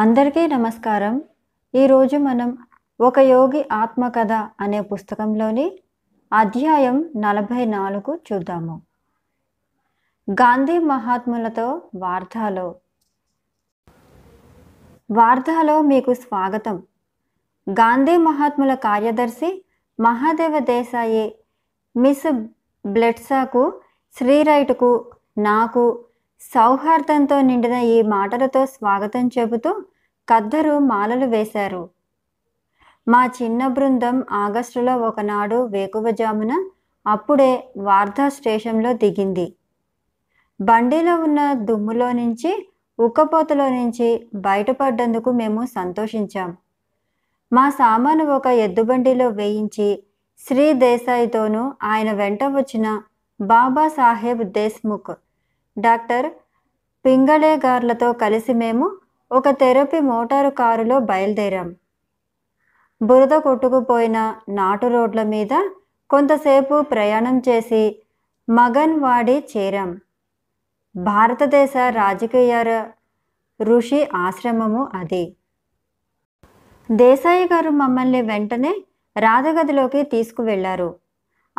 అందరికీ నమస్కారం. ఈరోజు మనం ఒక యోగి ఆత్మకథ అనే పుస్తకంలోని అధ్యాయం 44 చూద్దాము. గాంధీ మహాత్ములతో వార్ధాలో మీకు స్వాగతం. గాంధీ మహాత్ముల కార్యదర్శి మహాదేవ దేశాయి మిస్ బ్లెట్సాకు, శ్రీ రైటుకు, నాకు సౌహార్దంతో నిండిన ఈ మాటలతో స్వాగతం చెబుతూ కద్దరు మాలలు వేశారు. మా చిన్న బృందం ఆగస్టులో ఒకనాడు వేకువజామున అప్పుడే వార్ధా స్టేషన్లో దిగింది. బండిలో ఉన్న దుమ్ములో నుంచి, ఉక్కపోతలో నుంచి బయటపడ్డందుకు మేము సంతోషించాం. మా సామాను ఒక ఎద్దుబండిలో వేయించి శ్రీ దేశాయితోనూ ఆయన వెంట వచ్చిన బాబాసాహెబ్ దేశ్ముఖ్, డాక్టర్ పింగళే గారులతో కలిసి మేము ఒక థెరపీ మోటారు కారులో బయలుదేరాం. బురద కొట్టుకుపోయిన నాటు రోడ్ల మీద కొంతసేపు ప్రయాణం చేసి మగన్వాడి చేరాం. భారతదేశ రాజకీయ ఋషి ఆశ్రమము అది. దేశాయి గారు మమ్మల్ని వెంటనే రాజగదిలోకి తీసుకువెళ్లారు.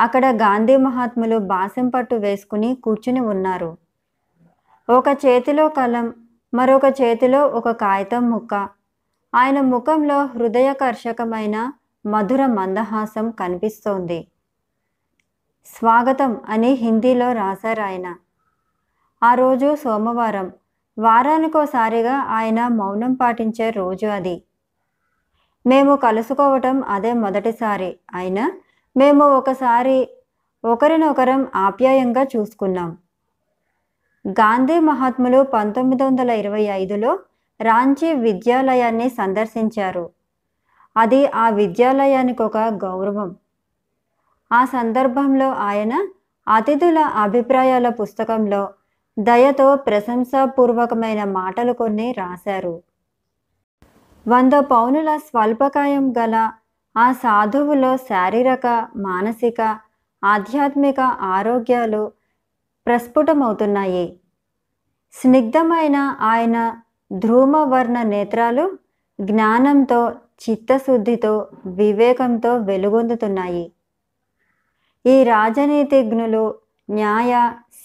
అక్కడ గాంధీ మహాత్ములు బాసం పట్టు వేసుకుని కూర్చుని ఉన్నారు. ఒక చేతిలో కలం, మరొక చేతిలో ఒక కాగితం ముక్క. ఆయన ముఖంలో హృదయకర్షకమైన మధుర మందహాసం కనిపిస్తోంది. స్వాగతం అని హిందీలో రాశారాయన. ఆ రోజు సోమవారం. వారానికోసారిగా ఆయన మౌనం పాటించే రోజు అది. మేము కలుసుకోవటం అదే మొదటిసారి అయినా మేము ఒకసారి ఒకరినొకరం ఆప్యాయంగా చూసుకున్నాం. గాంధీ మహాత్ములు 1925లో రాంచీ విద్యాలయాన్ని సందర్శించారు. అది ఆ విద్యాలయానికి ఒక గౌరవం. ఆ సందర్భంలో ఆయన అతిథుల అభిప్రాయాల పుస్తకంలో దయతో ప్రశంసాపూర్వకమైన మాటలు కొన్ని రాశారు. 100 పౌనుల స్వల్పకాయం గల ఆ సాధువులో శారీరక, మానసిక, ఆధ్యాత్మిక ఆరోగ్యాలు ప్రస్ఫుటమవుతున్నాయి. స్నిగ్ధమైన ఆయన ధూమవర్ణ నేత్రాలు జ్ఞానంతో, చిత్తశుద్ధితో, వివేకంతో వెలుగొందుతున్నాయి. ఈ రాజనీతిజ్ఞులు న్యాయ,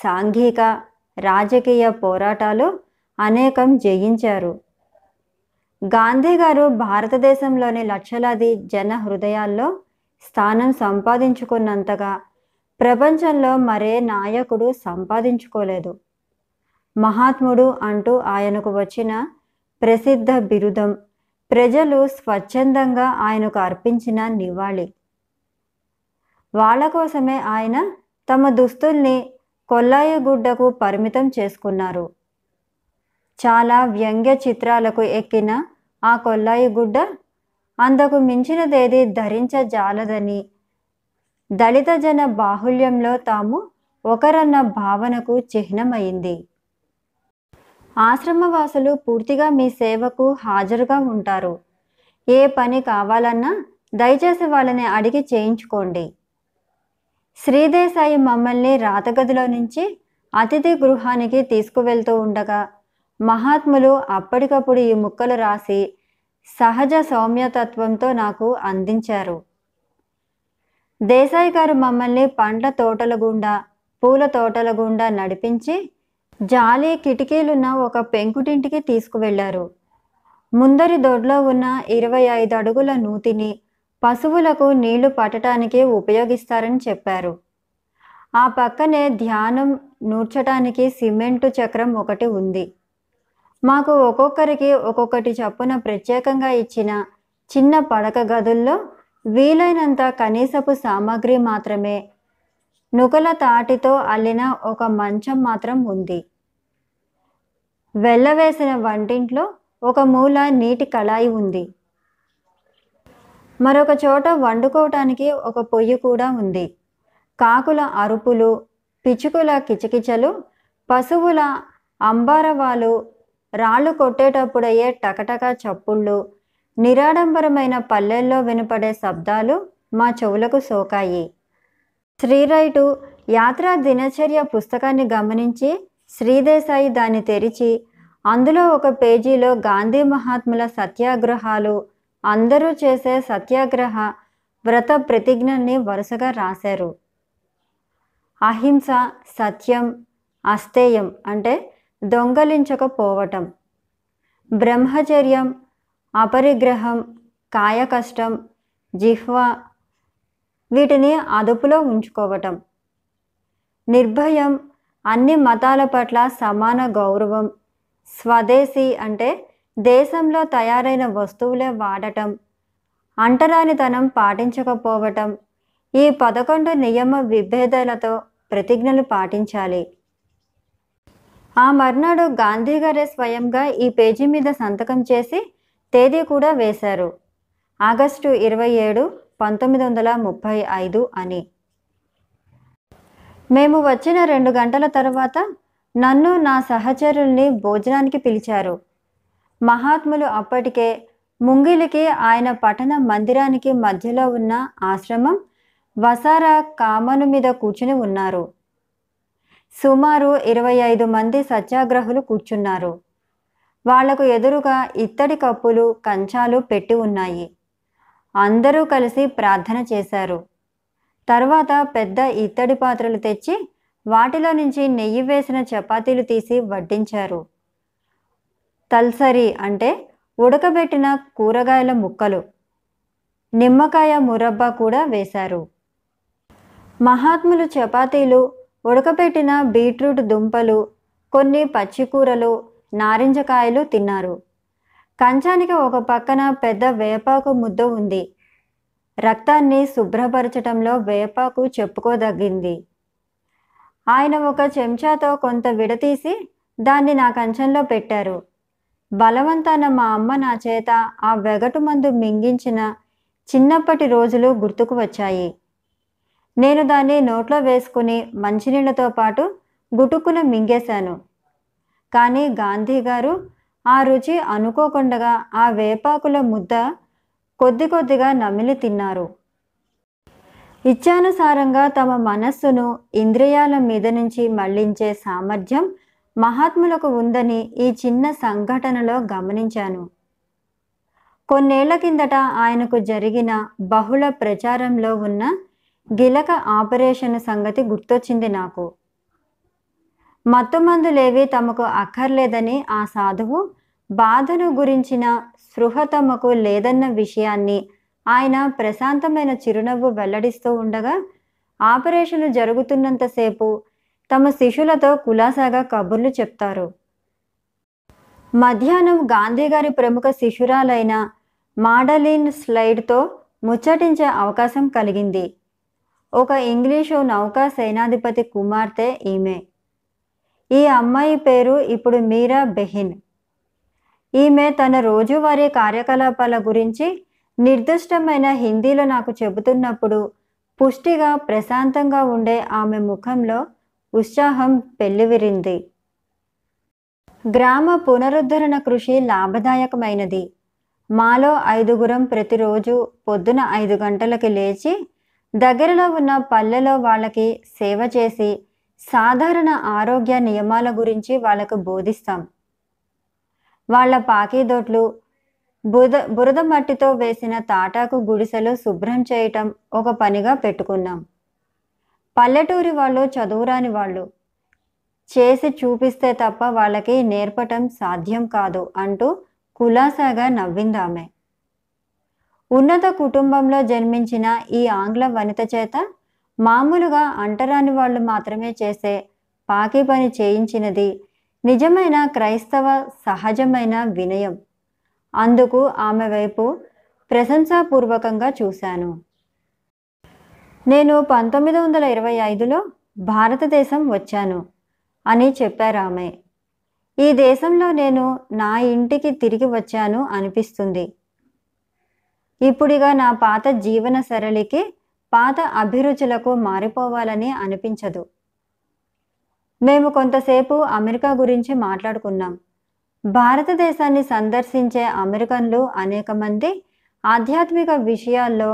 సాంఘిక, రాజకీయ పోరాటాలు అనేకం జయించారు. గాంధీగారు భారతదేశంలోని లక్షలాది జన హృదయాల్లో స్థానం సంపాదించుకున్నంతగా ప్రపంచంలో మరే నాయకుడు సంపాదించుకోలేదు. మహాత్ముడు అంటూ ఆయనకు వచ్చిన ప్రసిద్ధ బిరుదం ప్రజలు స్వచ్ఛందంగా ఆయనకు అర్పించిన నివాళి. వాళ్ళ కోసమే ఆయన తమ దుస్తుల్ని కొల్లాయిగుడ్డకు పరిమితం చేసుకున్నారు. చాలా వ్యంగ్య చిత్రాలకు ఎక్కిన ఆ కొల్లాయిగుడ్డ అందుకు మించినదేది ధరించజాలదని, దళిత జన బాహుళ్యంలో తాము ఒకరన్న భావనకు చిహ్నమైంది. ఆశ్రమవాసులు పూర్తిగా మీ సేవకు హాజరుగా ఉంటారు. ఏ పని కావాలన్నా దయచేసి వాళ్ళని అడిగి చేయించుకోండి. శ్రీదేశాయి మమ్మల్ని రాతగదిలో నుంచి అతిథి గృహానికి తీసుకువెళ్తూ ఉండగా మహాత్ములు అప్పటికప్పుడు ఈ ముక్కలు రాసి సహజ సౌమ్యతత్వంతో నాకు అందించారు. దేశాయి గారు మమ్మల్ని పండ్ల తోటల గుండా, పూల తోటల గుండా నడిపించి జాలి కిటికీలున్న ఒక పెంకుటింటికి తీసుకువెళ్లారు. ముందరి దొడ్లో ఉన్న 25 అడుగుల నూతిని పశువులకు నీళ్లు పట్టడానికి ఉపయోగిస్తారని చెప్పారు. ఆ పక్కనే ధ్యానం నూర్చటానికి సిమెంటు చక్రం ఒకటి ఉంది. మాకు ఒక్కొక్కరికి ఒక్కొక్కటి చప్పున ప్రత్యేకంగా ఇచ్చిన చిన్న పడక గదుల్లో వీలైనంత కనీసపు సామాగ్రి మాత్రమే, నుకల తాటితో అల్లిన ఒక మంచం మాత్రం ఉంది. వెళ్ళవేసిన వంటింట్లో ఒక మూల నీటి కళాయి ఉంది. మరొక చోట వండుకోవటానికి ఒక పొయ్యి కూడా ఉంది. కాకుల అరుపులు, పిచ్చుకుల కిచకిచలు, పశువుల అంబారవాలు, రాళ్ళు కొట్టేటప్పుడయ్యే టకటకా చప్పుళ్ళు, నిరాడంబరమైన పల్లెల్లో వినపడే శబ్దాలు మా చెవులకు సోకాయి. శ్రీ రైటు యాత్రా దినచర్య పుస్తకాన్ని గమనించి శ్రీదేశాయి దాన్ని తెరిచి అందులో ఒక పేజీలో గాంధీ మహాత్ముల సత్యాగ్రహాలు, అందరూ చేసే సత్యాగ్రహ వ్రత ప్రతిజ్ఞని వరుసగా రాశారు. అహింస, సత్యం, అస్థేయం అంటే దొంగలించకపోవటం, బ్రహ్మచర్యం, అపరిగ్రహం, కాయకష్టం, జిహ్వా వీటిని అదుపులో ఉంచుకోవటం, నిర్భయం అన్ని మతాల పట్ల సమాన గౌరవం, స్వదేశీ అంటే దేశంలో తయారైన వస్తువులే వాడటం, అంటరానితనం పాటించకపోవటం. ఈ 11 నియమ విభేదాలతో ప్రతిజ్ఞలు పాటించాలి. ఆ మర్నాడు గాంధీ గారే స్వయంగా ఈ పేజీ మీద సంతకం చేసి తేదీ కూడా వేశారు, ఆగస్టు 27, 1935 అని. మేము వచ్చిన 2 గంటల తర్వాత నన్ను, నా సహచరుల్ని భోజనానికి పిలిచారు. మహాత్ములు అప్పటికే ముంగిలికి ఆయన పట్టణ మందిరానికి మధ్యలో ఉన్న ఆశ్రమం వసారా కామను మీద కూర్చుని ఉన్నారు. సుమారు 25 మంది సత్యాగ్రహులు కూర్చున్నారు. వాళ్లకు ఎదురుగా ఇత్తడి కప్పులు, కంచాలు పెట్టి ఉన్నాయి. అందరూ కలిసి ప్రార్థన చేశారు. తర్వాత పెద్ద ఇత్తడి పాత్రలు తెచ్చి వాటిలో నుంచి నెయ్యి వేసిన చపాతీలు తీసి వడ్డించారు. తల్సరి అంటే ఉడకబెట్టిన కూరగాయల ముక్కలు, నిమ్మకాయ మురబ్బా కూడా వేశారు. మహాత్ములు చపాతీలు, ఉడకబెట్టిన బీట్రూట్ దుంపలు, కొన్ని పచ్చికూరలు, నారింజకాయలు తిన్నారు. కంచానికి ఒక పక్కన పెద్ద వేపాకు ముద్ద ఉంది. రక్తాన్ని శుభ్రపరచటంలో వేపాకు చెప్పుకోదగ్గింది. ఆయన ఒక చెంచాతో కొంత విడతీసి దాన్ని నా కంచంలో పెట్టారు. బలవంతాన మా అమ్మ నా చేత ఆ వెగటు మందు మింగించిన చిన్నప్పటి రోజులు గుర్తుకు వచ్చాయి. నేను దాన్ని నోట్లో వేసుకుని మంచినీళ్లతో పాటు గుటుక్కున మింగేశాను. కానీ గాంధీ గారు ఆ రుచి అనుకోకుండా ఆ వేపాకుల ముద్ద కొద్ది కొద్దిగా నమిలి తిన్నారు. ఇచ్ఛానుసారంగా తమ మనస్సును ఇంద్రియాల మీద నుంచి మళ్లించే సామర్థ్యం మహాత్ములకు ఉందని ఈ చిన్న సంఘటనలో గమనించాను. కొన్నేళ్ల కిందట ఆయనకు జరిగిన బహుళ ప్రచారంలో ఉన్న గిలక ఆపరేషన్ సంగతి గుర్తొచ్చింది నాకు. మత్తుమందులేవి తమకు అక్కర్లేదని ఆ సాధువు బాధను గురించిన స్పృహ తమకు లేదన్న విషయాన్ని ఆయన ప్రశాంతమైన చిరునవ్వు వెల్లడిస్తూ ఉండగా, ఆపరేషన్ జరుగుతున్నంతసేపు తమ శిష్యులతో కులాసాగా కబుర్లు చెప్తారు. మధ్యాహ్నం గాంధీగారి ప్రముఖ శిష్యురాలైన మాడలిన్ స్లైడ్తో ముచ్చటించే అవకాశం కలిగింది. ఒక ఇంగ్లీషు నౌకా సేనాధిపతి కుమార్తె ఈమె. ఈ అమ్మాయి పేరు ఇప్పుడు మీరా బెహెన్. ఈమె తన రోజువారీ కార్యకలాపాల గురించి నిర్దిష్టమైన హిందీలో నాకు చెబుతున్నప్పుడు పుష్టిగా, ప్రశాంతంగా ఉండే ఆమె ముఖంలో ఉత్సాహం పెళ్లివిరింది. గ్రామ పునరుద్ధరణ కృషి లాభదాయకమైనది. మాలో 5గురం ప్రతిరోజు పొద్దున 5 గంటలకి లేచి దగ్గరలో ఉన్న పల్లెలో వాళ్ళకి సేవ చేసి సాధారణ ఆరోగ్య నియమాల గురించి వాళ్ళకు బోధిస్తాం. వాళ్ళ పాకిదొడ్లు, బురద మట్టితో వేసిన తాటాకు గుడిసెలు శుభ్రం చేయటం ఒక పనిగా పెట్టుకున్నాం. పల్లెటూరి వాళ్ళు చదువురాని వాళ్ళు, చేసి చూపిస్తే తప్ప వాళ్ళకి నేర్పటం సాధ్యం కాదు అంటూ కులాసాగా నవ్విందామె. ఉన్నత కుటుంబంలో జన్మించిన ఈ ఆంగ్ల వనిత చేత మామూలుగా అంటరాని వాళ్ళు మాత్రమే చేసే పాకి పని చేయించినది నిజమైన క్రైస్తవ సహజమైన వినయం. అందుకు ఆమె వైపు ప్రశంసాపూర్వకంగా చూశాను. నేను 1925లో భారతదేశం వచ్చాను అని చెప్పారామె. ఈ దేశంలో నేను నా ఇంటికి తిరిగి వచ్చాను అనిపిస్తుంది. ఇప్పుడిగా నా పాత జీవన సరళికి, పాత అభిరుచులకు మారిపోవాలని అనిపించదు. మేము కొంతసేపు అమెరికా గురించి మాట్లాడుకున్నాం. భారతదేశాన్ని సందర్శించే అమెరికన్లు అనేక మంది ఆధ్యాత్మిక విషయాల్లో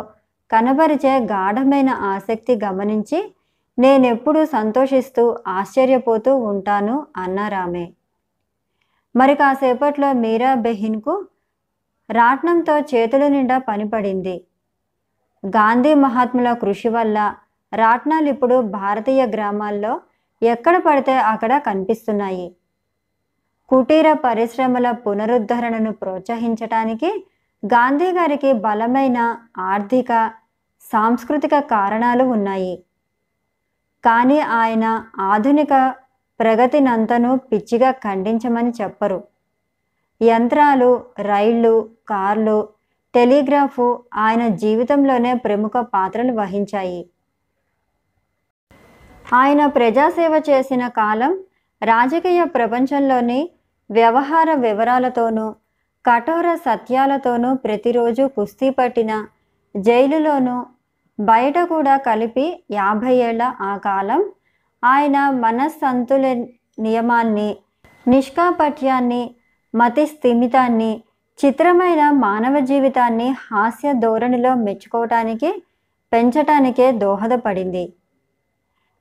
కనబరిచే గాఢమైన ఆసక్తి గమనించి నేనెప్పుడూ సంతోషిస్తూ ఆశ్చర్యపోతూ ఉంటాను అన్నారామె. మరి కాసేపట్లో మీరా బెహ్న్కు రాట్నంతో చేతుల నిండా పనిపడింది. గాంధీ మహాత్ముల కృషి వల్ల రాట్నాలు ఇప్పుడు భారతీయ గ్రామాల్లో ఎక్కడ పడితే అక్కడ కనిపిస్తున్నాయి. కుటీర పరిశ్రమల పునరుద్ధరణను ప్రోత్సహించడానికి గాంధీ గారికి బలమైన ఆర్థిక, సాంస్కృతిక కారణాలు ఉన్నాయి. కానీ ఆయన ఆధునిక ప్రగతినంతను పిచ్చిగా ఖండించమని చెప్పరు. యంత్రాలు, రైళ్లు, కార్లు, టెలిగ్రాఫు ఆయన జీవితంలోనే ప్రముఖ పాత్రలు వహించాయి. ఆయన ప్రజాసేవ చేసిన కాలం రాజకీయ ప్రపంచంలోని వ్యవహార వివరాలతోనూ కఠోర సత్యాలతోనూ ప్రతిరోజు కుస్తీ పట్టిన, జైలులోనూ బయట కూడా కలిపి 50 ఏళ్ల ఆ కాలం ఆయన మనస్సంతుల నియమాన్ని, నిష్కాపట్యాన్ని, మతి స్థిమితాన్ని, చిత్రమైన మానవ జీవితాన్ని హాస్య ధోరణిలో మెచ్చుకోవటానికి, పెంచటానికే దోహదపడింది.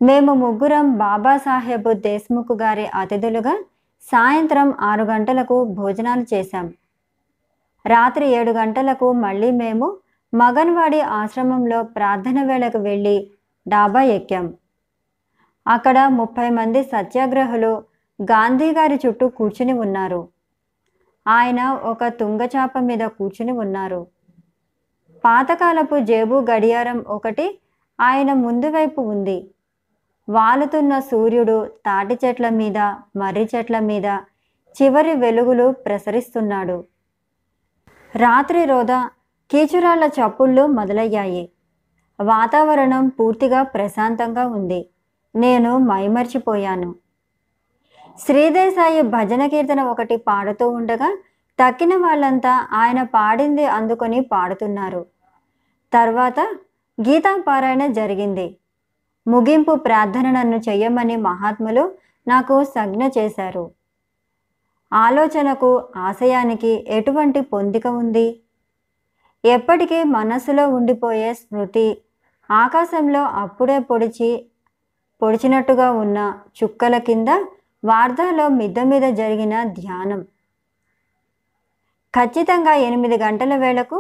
మేము ముగ్గురం బాబాసాహెబ్ దేశ్ముఖ్ గారి అతిథులుగా సాయంత్రం 6 గంటలకు భోజనాలు చేశాం. రాత్రి 7 గంటలకు మళ్ళీ మేము మగన్వాడి ఆశ్రమంలో ప్రార్థన వేళకు వెళ్ళి డాబా ఎక్కాం. అక్కడ 30 మంది సత్యాగ్రహులు గాంధీ గారి చుట్టూ కూర్చుని ఉన్నారు. ఆయన ఒక తుంగచాప మీద కూర్చుని ఉన్నారు. పాతకాలపు జేబు గడియారం ఒకటి ఆయన ముందువైపు ఉంది. వాలుతున్న సూర్యుడు తాటి చెట్ల మీద, మర్రి చెట్ల మీద చివరి వెలుగులు ప్రసరిస్తున్నాడు. రాత్రి రోద కీచురాళ్ల చప్పుళ్ళు మొదలయ్యాయి. వాతావరణం పూర్తిగా ప్రశాంతంగా ఉంది. నేను మైమర్చిపోయాను. శ్రీదేశాయి భజన కీర్తన ఒకటి పాడుతూ ఉండగా తక్కిన వాళ్ళంతా ఆయన పాడింది అందుకొని పాడుతున్నారు. తర్వాత గీతాపారాయణ జరిగింది. ముగింపు ప్రార్థన నన్ను చెయ్యమని మహాత్ములు నాకు సంజ్ఞ చేశారు. ఆలోచనకు, ఆశయానికి ఎటువంటి పొందిక ఉంది? ఎప్పటికీ మనస్సులో ఉండిపోయే స్మృతి, ఆకాశంలో అప్పుడే పొడిచినట్టుగా ఉన్న చుక్కల కింద వార్ధాలో మిద్ద మీద జరిగిన ధ్యానం. ఖచ్చితంగా 8 గంటల వేళకు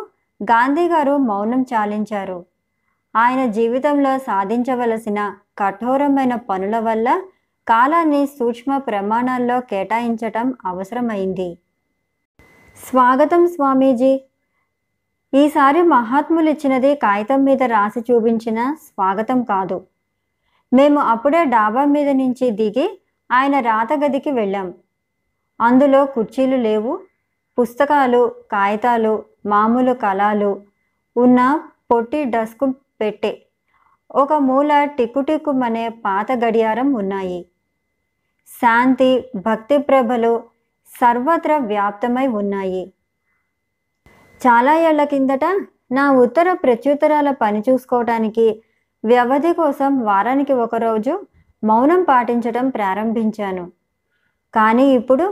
గాంధీ గారు మౌనం చాలించారు. ఆయన జీవితంలో సాధించవలసిన కఠోరమైన పనుల వల్ల కాలాన్ని సూక్ష్మ ప్రమాణాల్లో కేటాయించటం అవసరమైంది. స్వాగతం స్వామీజీ. ఈసారి మహాత్ములు ఇచ్చినది కాగితం మీద రాసి చూపించిన స్వాగతం కాదు. మేము అప్పుడే డాబా మీద నుంచి దిగి ఆయన రాతగదికి వెళ్ళాం. అందులో కుర్చీలు లేవు. పుస్తకాలు, కాగితాలు, మామూలు కలాలు ఉన్న పొట్టి డస్కు పెట్టే ఒక మూల టిక్కుటిక్కుమనే పాత గడియారం ఉన్నాయి. శాంతి, భక్తి ప్రభలు సర్వత్రా వ్యాప్తమై ఉన్నాయి. చాలా ఏళ్ల కిందట నా ఉత్తర ప్రత్యుత్తరాల పని చూసుకోవటానికి వ్యవధి కోసం వారానికి ఒకరోజు మౌనం పాటించడం ప్రారంభించాను. కానీ ఇప్పుడు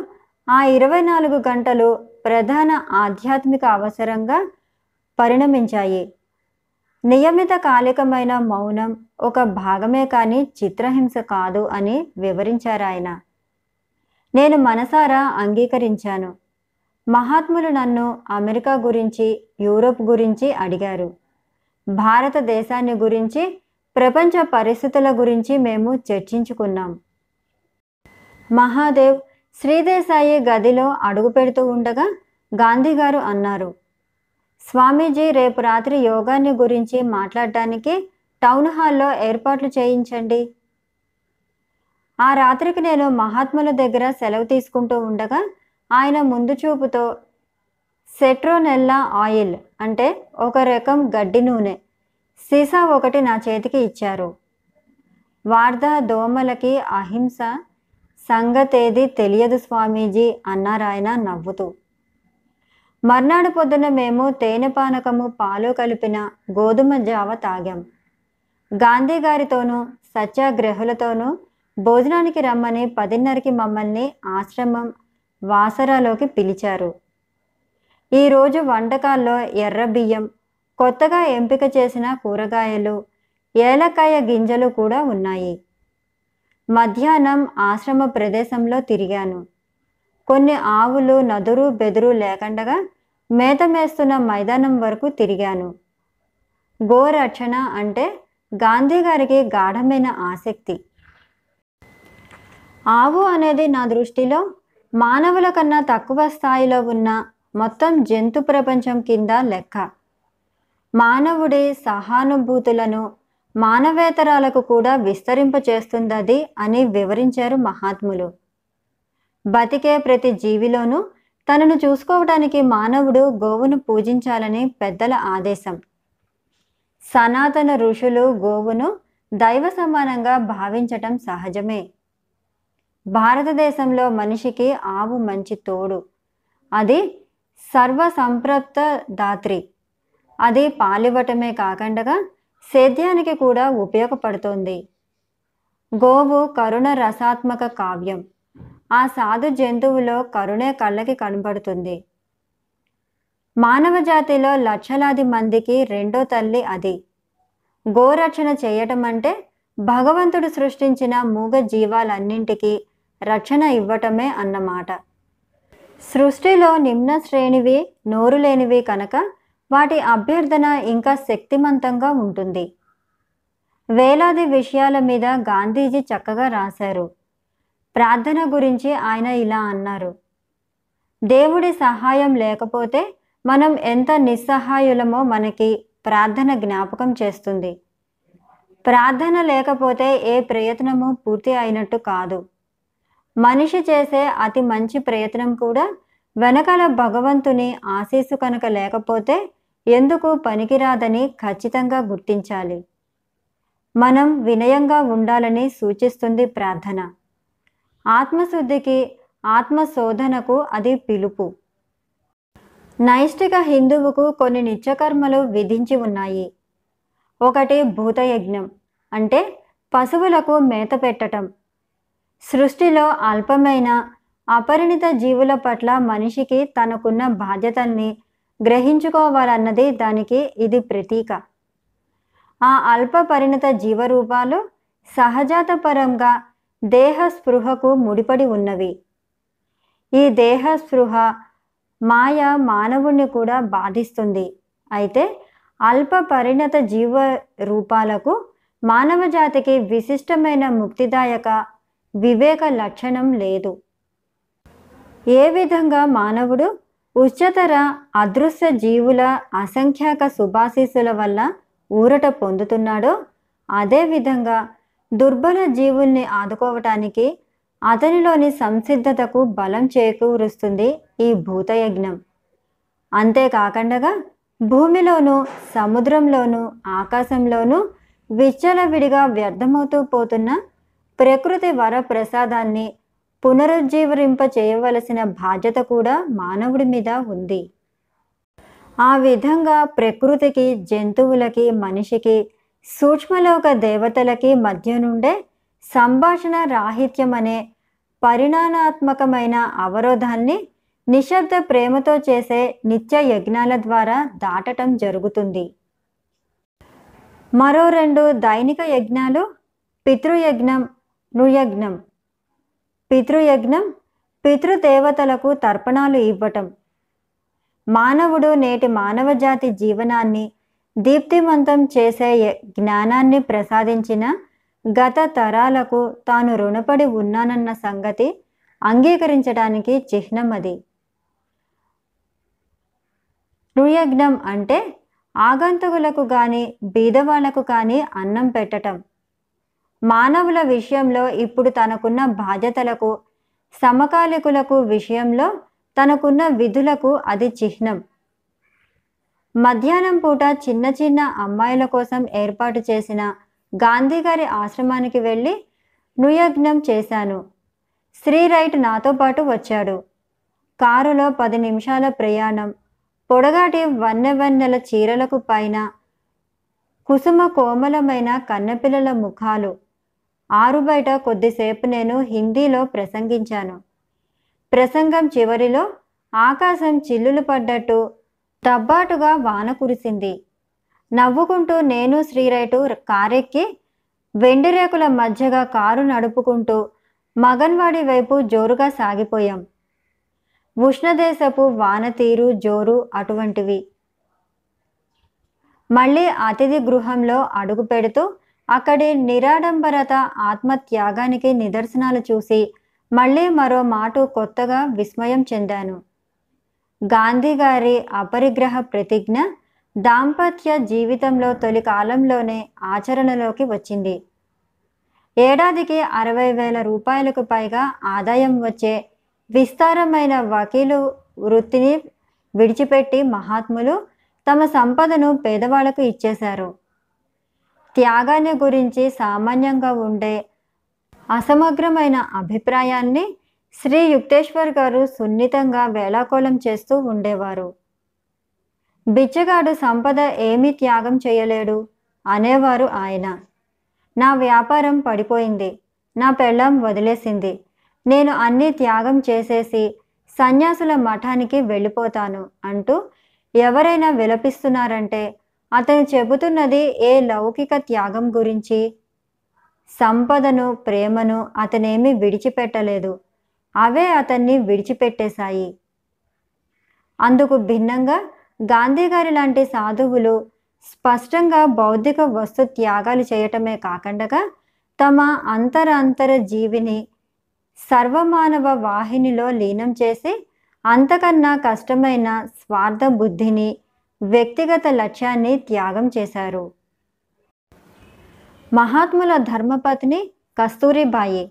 ఆ 24 గంటలు ప్రధాన ఆధ్యాత్మిక అవసరంగా పరిణమించాయి. నియమిత కాలికమైన మౌనం ఒక భాగమే కానీ చిత్రహింస కాదు అని వివరించారాయన. నేను మనసారా అంగీకరించాను. మహాత్ములు నన్ను అమెరికా గురించి, యూరోప్ గురించి అడిగారు. భారతదేశాన్ని గురించి, ప్రపంచ పరిస్థితుల గురించి మేము చర్చించుకున్నాం. మహాదేవ్ శ్రీదేశాయి గదిలో అడుగు పెడుతూ ఉండగా గాంధీ గారు అన్నారు, స్వామీజీ రేపు రాత్రి యోగాన్ని గురించి మాట్లాడడానికి టౌన్ హాల్లో ఏర్పాట్లు చేయించండి. ఆ రాత్రికి నేను మహాత్ముల దగ్గర సెలవు తీసుకుంటూ ఉండగా ఆయన ముందు చూపుతో సెట్రోనెల్లా ఆయిల్ అంటే ఒక రకం గడ్డి నూనె సీసా ఒకటి నా చేతికి ఇచ్చారు. వార్ధా దోమలకి అహింస సంగతేది తెలియదు స్వామీజీ అన్నారాయన నవ్వుతూ. మర్నాడు పొద్దున మేము తేనె పానకము, పాలు కలిపిన గోధుమ జావ తాగాం. గాంధీ గారితోనూ సత్యాగ్రహులతోనూ భోజనానికి రమ్మని 10:30కి మమ్మల్ని ఆశ్రమం వాసరాలోకి పిలిచారు. ఈరోజు వంటకాల్లో ఎర్ర బియ్యం, కొత్తగా ఎంపిక చేసిన కూరగాయలు, ఏలకాయ గింజలు కూడా ఉన్నాయి. మధ్యాహ్నం ఆశ్రమ ప్రదేశంలో తిరిగాను. కొన్ని ఆవులు నదురు బెదురు లేకుండగా మేతమేస్తున్న మైదానం వరకు తిరిగాను. గోరక్షణ అంటే గాంధీ గారికి గాఢమైన ఆసక్తి. ఆవు అనేది నా దృష్టిలో మానవుల కన్నా తక్కువ స్థాయిలో ఉన్న మొత్తం జంతు ప్రపంచం కింద లెక్క. మానవుడి సహానుభూతులను మానవేతరాలకు కూడా విస్తరింపచేస్తుంది అని వివరించారు మహాత్ములు. బతికే ప్రతి జీవిలోనూ తనను చూసుకోవడానికి మానవుడు గోవును పూజించాలని పెద్దల ఆదేశం. సనాతన ఋషులు గోవును దైవ సమానంగా భావించటం సహజమే. భారతదేశంలో మనిషికి ఆవు మంచి తోడు. అది సర్వసంప్రాప్త దాత్రి. అది పాలివ్వటమే కాకుండా సేద్యానికి కూడా ఉపయోగపడుతుంది. గోవు కరుణ రసాత్మక కావ్యం. ఆ సాధు జంతువులో కరుణే కళ్ళకి కనబడుతుంది. మానవ జాతిలో లక్షలాది మందికి రెండో తల్లి అది. గోరక్షణ చేయటం అంటే భగవంతుడు సృష్టించిన మూగ జీవాలన్నింటికీ రక్షణ ఇవ్వటమే అన్నమాట. సృష్టిలో నిమ్న శ్రేణివి నోరు లేనివి కనుక వాటి అభ్యర్థన ఇంకా శక్తిమంతంగా ఉంటుంది. వేలాది విషయాల మీద గాంధీజీ చక్కగా రాశారు. ప్రార్థన గురించి ఆయన ఇలా అన్నారు: దేవుడి సహాయం లేకపోతే మనం ఎంత నిస్సహాయులమో మనకి ప్రార్థన జ్ఞాపకం చేస్తుంది. ప్రార్థన లేకపోతే ఏ ప్రయత్నము పూర్తి అయినట్టు కాదు. మనిషి చేసే అతి మంచి ప్రయత్నం కూడా వెనకాల భగవంతుని ఆశీస్సు కనుక లేకపోతే ఎందుకు పనికిరాదని ఖచ్చితంగా గుర్తించాలి. మనం వినయంగా ఉండాలని సూచిస్తుంది ప్రార్థన. ఆత్మశుద్ధికి, ఆత్మశోధనకు అది పిలుపు. నైష్టిక హిందువుకు కొన్ని నిత్యకర్మలు విధించి ఉన్నాయి. ఒకటి భూతయజ్ఞం, అంటే పశువులకు మేత పెట్టడం. సృష్టిలో అల్పమైన అపరిణిత జీవుల పట్ల మనిషికి తనకున్న బాధ్యతల్ని గ్రహించుకోవాలన్నది దానికి ఇది ప్రతీక. ఆ అల్ప పరిణిత జీవరూపాలు సహజాతపరంగా దేహస్పృహకు ముడిపడి ఉన్నవి. ఈ దేహస్పృహ మాయ మానవుణ్ణి కూడా బాధిస్తుంది. అయితే అల్ప పరిణత జీవ రూపాలకు మానవజాతికి విశిష్టమైన ముక్తిదాయక వివేక లక్షణం లేదు. ఏ విధంగా మానవుడు ఉచ్చతర అదృశ్య జీవుల అసంఖ్యాక శుభాశీసుల వల్ల ఊరట పొందుతున్నాడో అదేవిధంగా దుర్బల జీవుల్ని ఆదుకోవటానికి అతనిలోని సంసిద్ధతకు బలం చేకూరుస్తుంది ఈ భూతయజ్ఞం. అంతేకాకుండా భూమిలోనూ సముద్రంలోనూ ఆకాశంలోనూ విచ్చలవిడిగా వ్యర్థమవుతూ పోతున్న ప్రకృతి వరప్రసాదాన్ని పునరుజ్జీవరింప చేయవలసిన బాధ్యత కూడా మానవుడి మీద ఉంది. ఆ విధంగా ప్రకృతికి, జంతువులకి, మనిషికి, సూక్ష్మలోక దేవతలకి మధ్య నుండే సంభాషణ రాహిత్యం అనే పరిణామాత్మకమైన అవరోధాన్ని నిశ్శబ్ద ప్రేమతో చేసే నిత్య యజ్ఞాల ద్వారా దాటటం జరుగుతుంది. మరో రెండు దైనిక యజ్ఞాలు పితృయజ్ఞం, నృయజ్ఞం. పితృయజ్ఞం పితృదేవతలకు తర్పణాలు ఇవ్వటం. మానవుడు నేటి మానవజాతి జీవనాన్ని దీప్తివంతం చేసే జ్ఞానాన్ని ప్రసాదించిన గత తరాలకు తాను రుణపడి ఉన్నానన్న సంగతి అంగీకరించడానికి చిహ్నం అది. నృయజ్ఞం అంటే ఆగంతుకులకు కానీ బీదవాళ్లకు కానీ అన్నం పెట్టటం. మానవుల విషయంలో ఇప్పుడు తనకున్న బాధ్యతలకు, సమకాలికులకు విషయంలో తనకున్న విధులకు అది చిహ్నం. మధ్యాహ్నం పూట చిన్న చిన్న అమ్మాయిల కోసం ఏర్పాటు చేసిన గాంధీ గారి ఆశ్రమానికి వెళ్ళి నృయజ్ఞం చేశాను. శ్రీ రైట్ నాతో పాటు వచ్చాడు. కారులో 10 నిమిషాల ప్రయాణం. పొడగాటి వన్నెల చీరలకు పైన కుసుమ కోమలమైన కన్నెపిల్లల ముఖాలు. ఆరు బయట కొద్దిసేపు నేను హిందీలో ప్రసంగించాను. ప్రసంగం చివరిలో ఆకాశం చిల్లులు పడ్డట్టు దబ్బాటుగా వాన కురిసింది. నవ్వుకుంటూ నేను శ్రీరైటు కారెక్కి వెండిరేకుల మధ్యగా కారు నడుపుకుంటూ మగన్వాడి వైపు జోరుగా సాగిపోయాం. ఉష్ణదేశపు వానతీరు జోరు అటువంటివి. మళ్ళీ అతిథి గృహంలో అడుగు పెడుతూ అక్కడి నిరాడంబరత ఆత్మత్యాగానికి నిదర్శనాలు చూసి మళ్ళీ మరో మాటు కొత్తగా విస్మయం చెందాను. గాంధీ గారి అపరిగ్రహ ప్రతిజ్ఞ దాంపత్య జీవితంలో తొలి కాలంలోనే ఆచరణలోకి వచ్చింది. ఏడాదికి 60,000 రూపాయలకు పైగా ఆదాయం వచ్చే విస్తారమైన వకీలు వృత్తిని విడిచిపెట్టి మహాత్ములు తమ సంపదను పేదవాళ్లకు ఇచ్చేశారు. త్యాగాన్ని గురించి సామాన్యంగా ఉండే అసమగ్రమైన అభిప్రాయాన్ని శ్రీ యుక్తేశ్వర్ గారు సున్నితంగా వేళాకోళం చేస్తూ ఉండేవారు. బిచ్చగాడు సంపద ఏమీ త్యాగం చేయలేడు అనేవారు ఆయన. నా వ్యాపారం పడిపోయింది, నా పెళ్ళం వదిలేసింది, నేను అన్నీ త్యాగం చేసేసి సన్యాసుల మఠానికి వెళ్ళిపోతాను అంటూ ఎవరైనా విలపిస్తున్నారంటే అతను చెబుతున్నది ఏ లౌకిక త్యాగం గురించి? సంపదను ప్రేమను అతనేమీ విడిచిపెట్టలేదు, అవే అతన్ని విడిచిపెట్టేశాయి. అందుకు భిన్నంగా గాంధీగారి లాంటి సాధువులు స్పష్టంగా బౌద్ధిక వస్తు త్యాగాలు చేయటమే కాకుండా తమ అంతరాంతర జీవిని సర్వమానవ వాహినిలో లీనం చేసి అంతకన్నా కష్టమైన స్వార్థ బుద్ధిని వ్యక్తిగత లక్ష్యాన్ని త్యాగం చేశారు. మహాత్ముల ధర్మపత్ని కస్తూరిబాయి.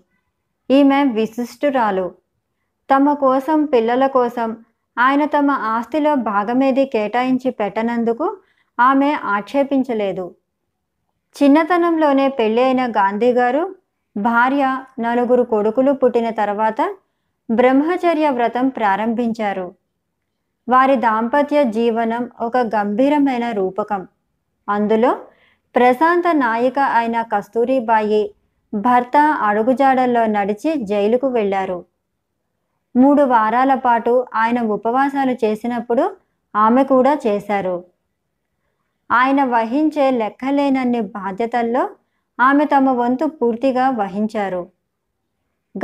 ఈమె విశిష్టురాలు. తమ కోసం పిల్లల కోసం ఆయన తమ ఆస్తిలో భాగమేది కేటాయించి పెట్టనందుకు ఆమె ఆక్షేపించలేదు. చిన్నతనంలోనే పెళ్ళి అయిన గాంధీ గారు భార్య 4 కొడుకులు పుట్టిన తర్వాత బ్రహ్మచర్య వ్రతం ప్రారంభించారు. వారి దాంపత్య జీవనం ఒక గంభీరమైన రూపకం. అందులో ప్రశాంత నాయిక అయిన కస్తూరిబాయి భర్త అడుగుజాడల్లో నడిచి జైలుకు వెళ్ళారు. 3 వారాల పాటు ఆయన ఉపవాసాలు చేసినప్పుడు ఆమె కూడా చేశారు. ఆయన వహించే లెక్కలేనన్ని బాధ్యతల్లో ఆమె తమ వంతు పూర్తిగా వహించారు.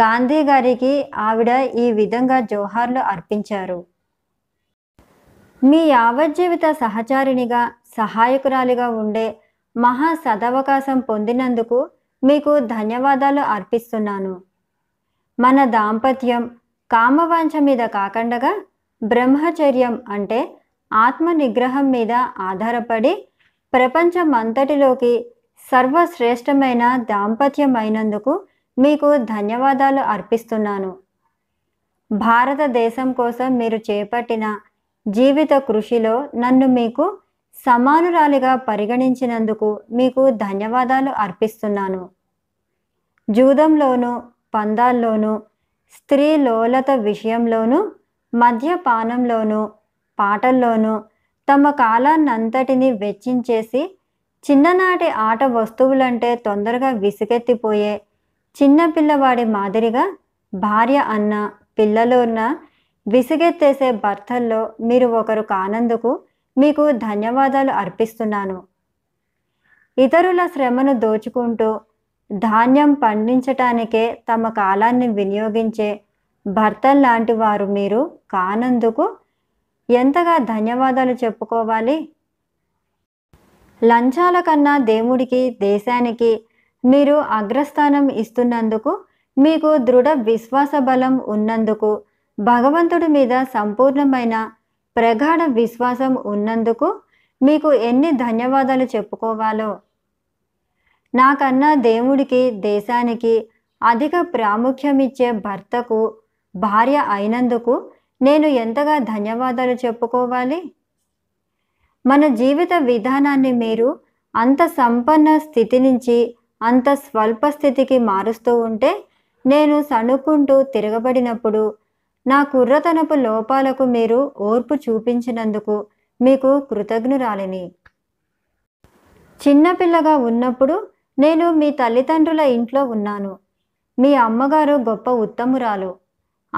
గాంధీ గారికి ఆవిడ ఈ విధంగా జోహార్లు అర్పించారు. మీ యావజ్జీవిత సహచారిణిగా సహాయకురాలిగా ఉండే మహా సదవకాశం పొందినందుకు మీకు ధన్యవాదాలు అర్పిస్తున్నాను. మన దాంపత్యం కామవాంఛ మీద కాకుండా బ్రహ్మచర్యం అంటే ఆత్మ నిగ్రహం మీద ఆధారపడి ప్రపంచమంతటిలోకి సర్వశ్రేష్టమైన దాంపత్యమైనందుకు మీకు ధన్యవాదాలు అర్పిస్తున్నాను. భారతదేశం కోసం మీరు చేపట్టిన జీవిత కృషిలో నన్ను మీకు సమానురాలిగా పరిగణించినందుకు మీకు ధన్యవాదాలు అర్పిస్తున్నాను. జూదంలోనూ పందాల్లోనూ స్త్రీ లోలత విషయంలోనూ మద్యపానంలోనూ పాటల్లోనూ తమ కాలాన్నంతటిని వెచ్చించేసి చిన్ననాటి ఆట వస్తువులంటే తొందరగా విసుగెత్తిపోయే చిన్నపిల్లవాడి మాదిరిగా భార్య అన్న పిల్లలున్న విసుగెత్తేసే భర్తల్లో మీరు ఒకరు కానందుకు మీకు ధన్యవాదాలు అర్పిస్తున్నాను. ఇతరుల శ్రమను దోచుకుంటూ ధాన్యం పండించటానికే తమ కాలాన్ని వినియోగించే భర్తల్లాంటి వారు మీరు కానందుకు ఎంతగా ధన్యవాదాలు చెప్పుకోవాలి. లంచాల కన్నా దేవుడికి దేశానికి మీరు అగ్రస్థానం ఇస్తున్నందుకు మీకు దృఢ విశ్వాస బలం ఉన్నందుకు భగవంతుడి మీద సంపూర్ణమైన ప్రగాఢ విశ్వాసం ఉన్నందుకు మీకు ఎన్ని ధన్యవాదాలు చెప్పుకోవాలో. నాకన్నా దేవుడికి దేశానికి అధిక ప్రాముఖ్యమిచ్చే భర్తకు భార్య అయినందుకు నేను ఎంతగా ధన్యవాదాలు చెప్పుకోవాలి. మన జీవిత విధానాన్ని మీరు అంత సంపన్న స్థితి నుంచి అంత స్వల్ప స్థితికి మారుస్తూ ఉంటే నేను సణుక్కుంటూ తిరగబడినప్పుడు నా కుర్రతనపు లోపాలకు మీరు ఓర్పు చూపించినందుకు మీకు కృతజ్ఞురాలిని. చిన్నపిల్లగా ఉన్నప్పుడు నేను మీ తల్లిదండ్రుల ఇంట్లో ఉన్నాను. మీ అమ్మగారు గొప్ప ఉత్తమురాలు.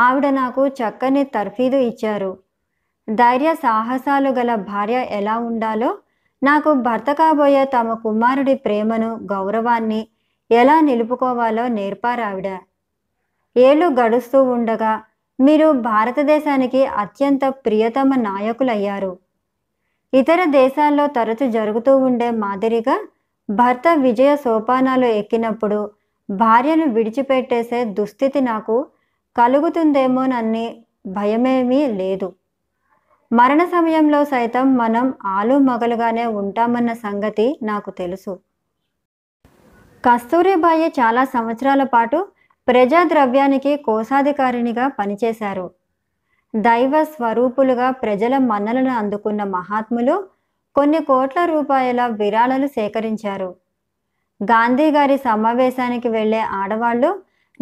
ఆవిడ నాకు చక్కని తర్ఫీదు ఇచ్చారు. ధైర్య సాహసాలు గల భార్య ఎలా ఉండాలో, నాకు భర్త కాబోయే తమ కుమారుడి ప్రేమను గౌరవాన్ని ఎలా నిలుపుకోవాలో నేర్పారావిడ. ఏళ్ళు గడుస్తూ ఉండగా మీరు భారతదేశానికి అత్యంత ప్రియతమ నాయకులయ్యారు. ఇతర దేశాల్లో తరచు జరుగుతూ ఉండే మాదిరిగా భర్త విజయ సోపానాలు ఎక్కినప్పుడు భార్యను విడిచిపెట్టేసే దుస్థితి నాకు కలుగుతుందేమోనని భయమేమీ లేదు. మరణ సమయంలో సైతం మనం ఆలు మగలుగానే ఉంటామన్న సంగతి నాకు తెలుసు. కస్తూరిబాయి చాలా సంవత్సరాల పాటు ప్రజాద్రవ్యానికి కోశాధికారినిగా పనిచేశారు. దైవ స్వరూపులుగా ప్రజల మన్నలను అందుకున్న మహాత్ములు కొన్ని కోట్ల రూపాయల విరాళాలు సేకరించారు. గాంధీ గారి సమావేశానికి వెళ్ళే ఆడవాళ్ళు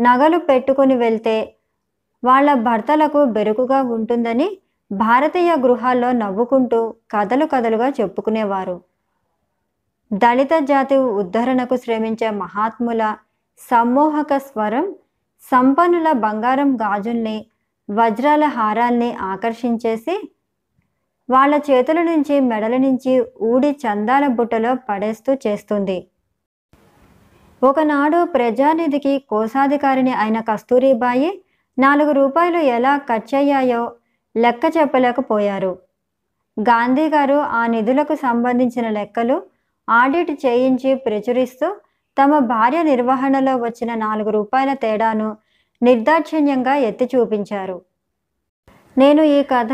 నగలు పెట్టుకుని వెళ్తే వాళ్ళ భర్తలకు బెరుకుగా ఉంటుందని భారతీయ గృహాల్లో నవ్వుకుంటూ కథలు కథలుగా చెప్పుకునేవారు. దళిత జాతి ఉద్ధరణకు శ్రమించే మహాత్ముల సమ్మోహక స్వరం సంపన్నుల బంగారం గాజుల్ని వజ్రాల హారాల్ని ఆకర్షించేసి వాళ్ళ చేతుల నుంచి మెడల నుంచి ఊడి చందాల బుట్టలో పడేస్తూ చేస్తుంది. ఒకనాడు ప్రజానిధికి కోశాధికారిని అయిన కస్తూరిబాయి 4 రూపాయలు ఎలా ఖర్చయ్యాయో లెక్క చెప్పలేకపోయారు. గాంధీ గారు ఆ నిధులకు సంబంధించిన లెక్కలు ఆడిట్ చేయించి ప్రచురిస్తూ తమ భార్య నిర్వహణలో వచ్చిన 4 రూపాయల తేడాను నిర్దాక్షిణ్యంగా ఎత్తి చూపించారు. నేను ఈ కథ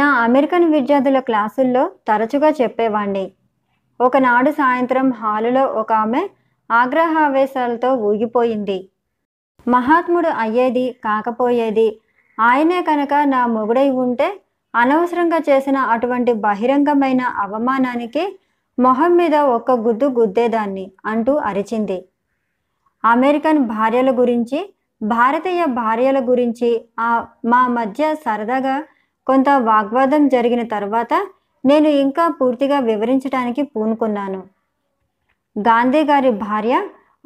నా అమెరికన్ విద్యార్థుల క్లాసుల్లో తరచుగా చెప్పేవాణ్ణి. ఒకనాడు సాయంత్రం హాలులో ఒక ఆమె ఆగ్రహావేశాలతో ఊగిపోయింది. మహాత్ముడు అయ్యేది కాకపోయేది ఆయనే కనుక నా మొగుడై ఉంటే అనవసరంగా చేసిన అటువంటి బహిరంగమైన అవమానానికి మొహం మీద ఒక్క గుద్దు గుద్దేదాన్ని అంటూ అరిచింది. అమెరికన్ భార్యల గురించి భారతీయ భార్యల గురించి మా మధ్య సరదాగా కొంత వాగ్వాదం జరిగిన తర్వాత నేను ఇంకా పూర్తిగా వివరించడానికి పూనుకున్నాను. గాంధీ గారి భార్య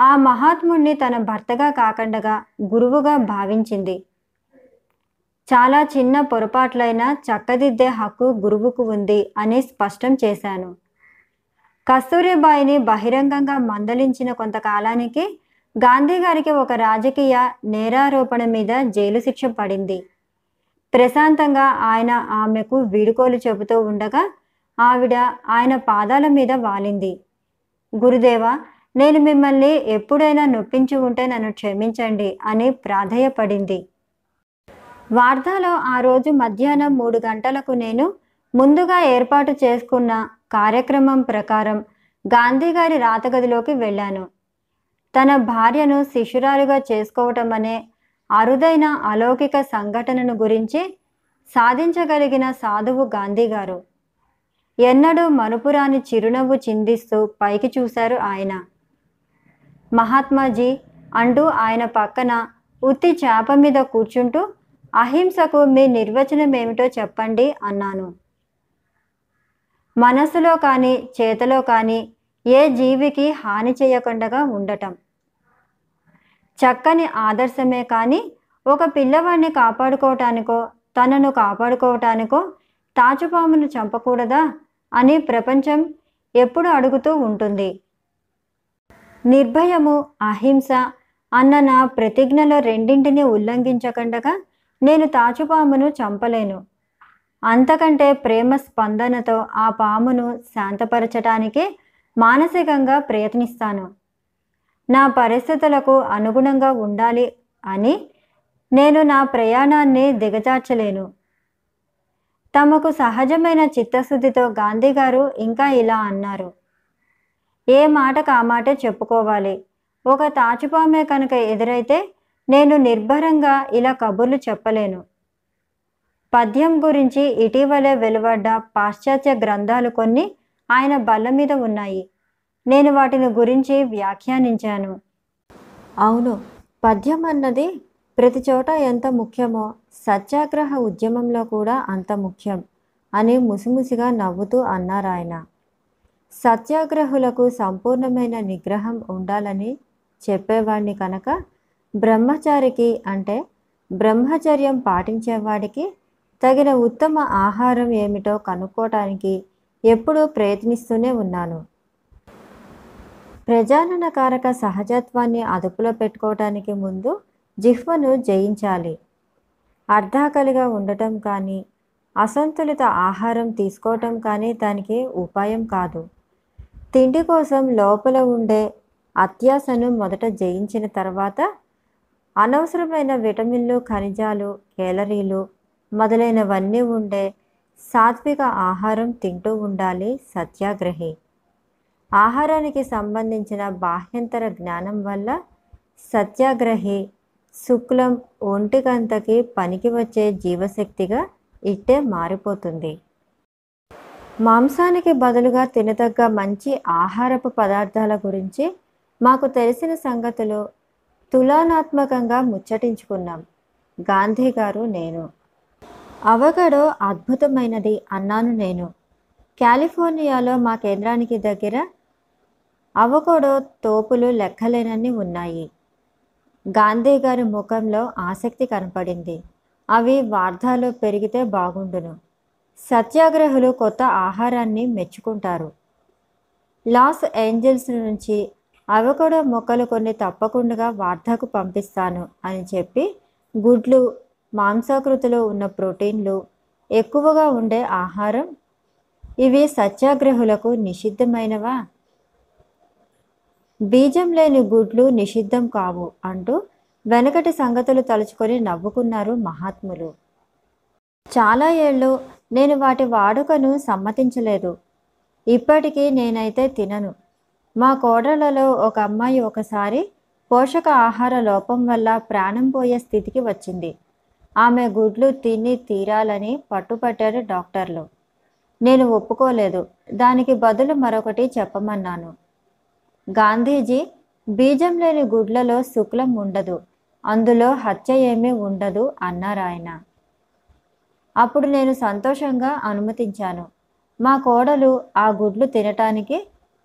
ఆ మహాత్ముడిని తన భర్తగా కాకుండా గురువుగా భావించింది. చాలా చిన్న పొరపాట్లైనా చక్కదిద్దే హక్కు గురువుకు ఉంది అని స్పష్టం చేశాను. కస్తూరిబాయిని బహిరంగంగా మందలించిన కొంతకాలానికి గాంధీ గారికి ఒక రాజకీయ నేరారోపణ మీద జైలు శిక్ష పడింది. ప్రశాంతంగా ఆయన ఆమెకు వీడుకోలు చెబుతూ ఉండగా ఆవిడ ఆయన పాదాల మీద వాలింది. గురుదేవా, నేను మిమ్మల్ని ఎప్పుడైనా నొప్పించి ఉంటే నన్ను క్షమించండి అని ప్రాధేయపడింది. వార్ధాలో ఆ రోజు మధ్యాహ్నం 3 గంటలకు నేను ముందుగా ఏర్పాటు చేసుకున్న కార్యక్రమం ప్రకారం గాంధీ గారి రాతగదిలోకి వెళ్ళాను. తన భార్యను శిష్యురాలుగా చేసుకోవటం అనే అరుదైన అలౌకిక సంఘటనను గురించి సాధించగలిగిన సాధువు గాంధీ గారు. ఎన్నడూ మనుపురాని చిరునవ్వు చిందిస్తూ పైకి చూశారు ఆయన. మహాత్మాజీ అంటూ ఆయన పక్కన ఉత్తి చేప మీద కూర్చుంటూ అహింసకు మీ నిర్వచనం ఏమిటో చెప్పండి అన్నాను. మనస్సులో కానీ చేతలో కానీ ఏ జీవికి హాని చేయకుండా ఉండటం చక్కని ఆదర్శమే. కానీ ఒక పిల్లవాడిని కాపాడుకోవటానికో తనను కాపాడుకోవటానికో తాచుపామును చంపకూడదా అని ప్రపంచం ఎప్పుడు అడుగుతూ ఉంటుంది. నిర్భయము, అహింస అన్న నా ప్రతిజ్ఞలో రెండింటినీ ఉల్లంఘించకుండా నేను తాచుపామును చంపలేను. అంతకంటే ప్రేమ స్పందనతో ఆ పామును శాంతపరచటానికి మానసికంగా ప్రయత్నిస్తాను. నా పరిస్థితులకు అనుగుణంగా ఉండాలి అని నేను నా ప్రయాణాన్ని దిగజార్చలేను. తమకు సహజమైన చిత్తశుద్ధితో గాంధీ గారు ఇంకా ఇలా అన్నారు. ఏ మాటకు ఆ మాటే చెప్పుకోవాలి. ఒక తాచుపామే కనుక ఎదురైతే నేను నిర్భరంగా ఇలా కబుర్లు చెప్పలేను. పద్యం గురించి ఇటీవలే వెలువడ్డ పాశ్చాత్య గ్రంథాలు కొన్ని ఆయన బల్ల మీద ఉన్నాయి. నేను వాటిని గురించి వ్యాఖ్యానించాను. అవును, పద్యం అన్నది ప్రతి చోట ఎంత ముఖ్యమో సత్యాగ్రహ ఉద్యమంలో కూడా అంత ముఖ్యం అని ముసిముసిగా నవ్వుతూ అన్నారాయన. సత్యాగ్రహులకు సంపూర్ణమైన నిగ్రహం ఉండాలని చెప్పేవాడిని కనుక బ్రహ్మచారికి అంటే బ్రహ్మచర్యం పాటించేవాడికి తగిన ఉత్తమ ఆహారం ఏమిటో కనుక్కోవటానికి ఎప్పుడూ ప్రయత్నిస్తూనే ఉన్నాను. ప్రజాననకారక సహజత్వాన్ని అదుపులో పెట్టుకోవటానికి ముందు జిహ్వను జయించాలి. అర్ధాకలిగా ఉండటం కానీ అసంతులిత ఆహారం తీసుకోవటం కానీ దానికి ఉపాయం కాదు. తిండి కోసం లోపల ఉండే అత్యాసను మొదట జయించిన తర్వాత అనవసరమైన విటమిన్లు, ఖనిజాలు, కేలరీలు మొదలైనవన్నీ ఉండే సాత్విక ఆహారం తింటూ ఉండాలి సత్యాగ్రహి. ఆహారానికి సంబంధించిన బాహ్యంతర జ్ఞానం వల్ల సత్యాగ్రహి శుక్లం ఒంటికంతకి పనికి వచ్చే జీవశక్తిగా ఇట్టే మారిపోతుంది. మాంసానికి బదులుగా తినదగ్గ మంచి ఆహారపు పదార్థాల గురించి మాకు తెలిసిన సంగతులు తులనాత్మకంగా ముచ్చటించుకున్నాం గాంధీ గారు, నేను. అవకాడో అద్భుతమైనది అన్నాను నేను. కాలిఫోర్నియాలో మా కేంద్రానికి దగ్గర అవకాడో తోపులు లెక్కలేనన్ని ఉన్నాయి. గాంధీ గారి ముఖంలో ఆసక్తి కనపడింది. అవి వార్ధాలో పెరిగితే బాగుండును. సత్యాగ్రహులు కొత్త ఆహారాన్ని మెచ్చుకుంటారు. లాస్ ఏంజల్స్ నుంచి అవకాడో మొక్కలు కొన్ని తప్పకుండా వార్ధాకు పంపిస్తాను అని చెప్పి గుడ్లు, మాంసాకృతిలో ఉన్న ప్రోటీన్లు ఎక్కువగా ఉండే ఆహారం, ఇవి సత్యాగ్రహులకు నిషిద్ధమైనవా? బీజం లేని గుడ్లు నిషిద్ధం కావు అంటూ వెనకటి సంగతులు తలుచుకొని నవ్వుకున్నారు మహాత్ములు. చాలా ఏళ్ళు నేను వాటి వాడుకను సమ్మతించలేదు. ఇప్పటికీ నేనైతే తినను. మా కోడళ్లలో ఒక అమ్మాయి ఒకసారి పోషక ఆహార లోపం వల్ల ప్రాణం పోయే స్థితికి వచ్చింది. ఆమె గుడ్లు తిని తీరాలని పట్టుపట్టారు డాక్టర్లు. నేను ఒప్పుకోలేదు. దానికి బదులు మరొకటి చెప్పమన్నాను. గాంధీజీ, బీజం లేని గుడ్లలో శుక్లం ఉండదు, అందులో హత్య ఏమీ ఉండదు అన్నారాయన. అప్పుడు నేను సంతోషంగా అనుమతించాను. మా కోడలు ఆ గుడ్లు తినటానికి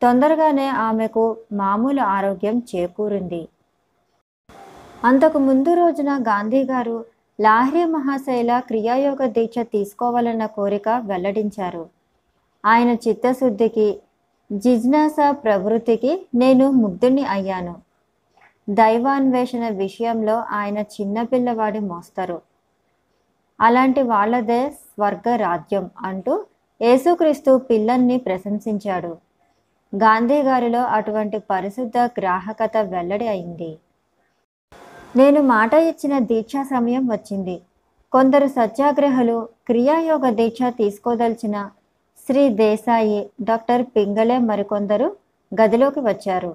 తొందరగానే ఆమెకు మామూలు ఆరోగ్యం చేకూరింది. అంతకు ముందు రోజున గాంధీ గారు లాహిరి మహాశైల క్రియాయోగ దీక్ష తీసుకోవాలన్న కోరిక వెల్లడించారు. ఆయన చిత్తశుద్ధికి, జిజ్ఞాస ప్రవృత్తికి నేను ముగ్ధుణ్ణి అయ్యాను. దైవాన్వేషణ విషయంలో ఆయన చిన్నపిల్లవాడి మోస్తరు. అలాంటి వాళ్ళదే స్వర్గ రాజ్యం అంటూ యేసుక్రీస్తు పిల్లల్ని ప్రశంసించాడు. గాంధీ గారిలో అటువంటి పరిశుద్ధ గ్రాహకత వెల్లడి అయింది. నేను మాట ఇచ్చిన దీక్షా సమయం వచ్చింది. కొందరు సత్యాగ్రహులు క్రియాయోగ దీక్ష తీసుకోదలిచిన శ్రీ దేశాయి, డాక్టర్ పింగళే మరికొందరు గదిలోకి వచ్చారు.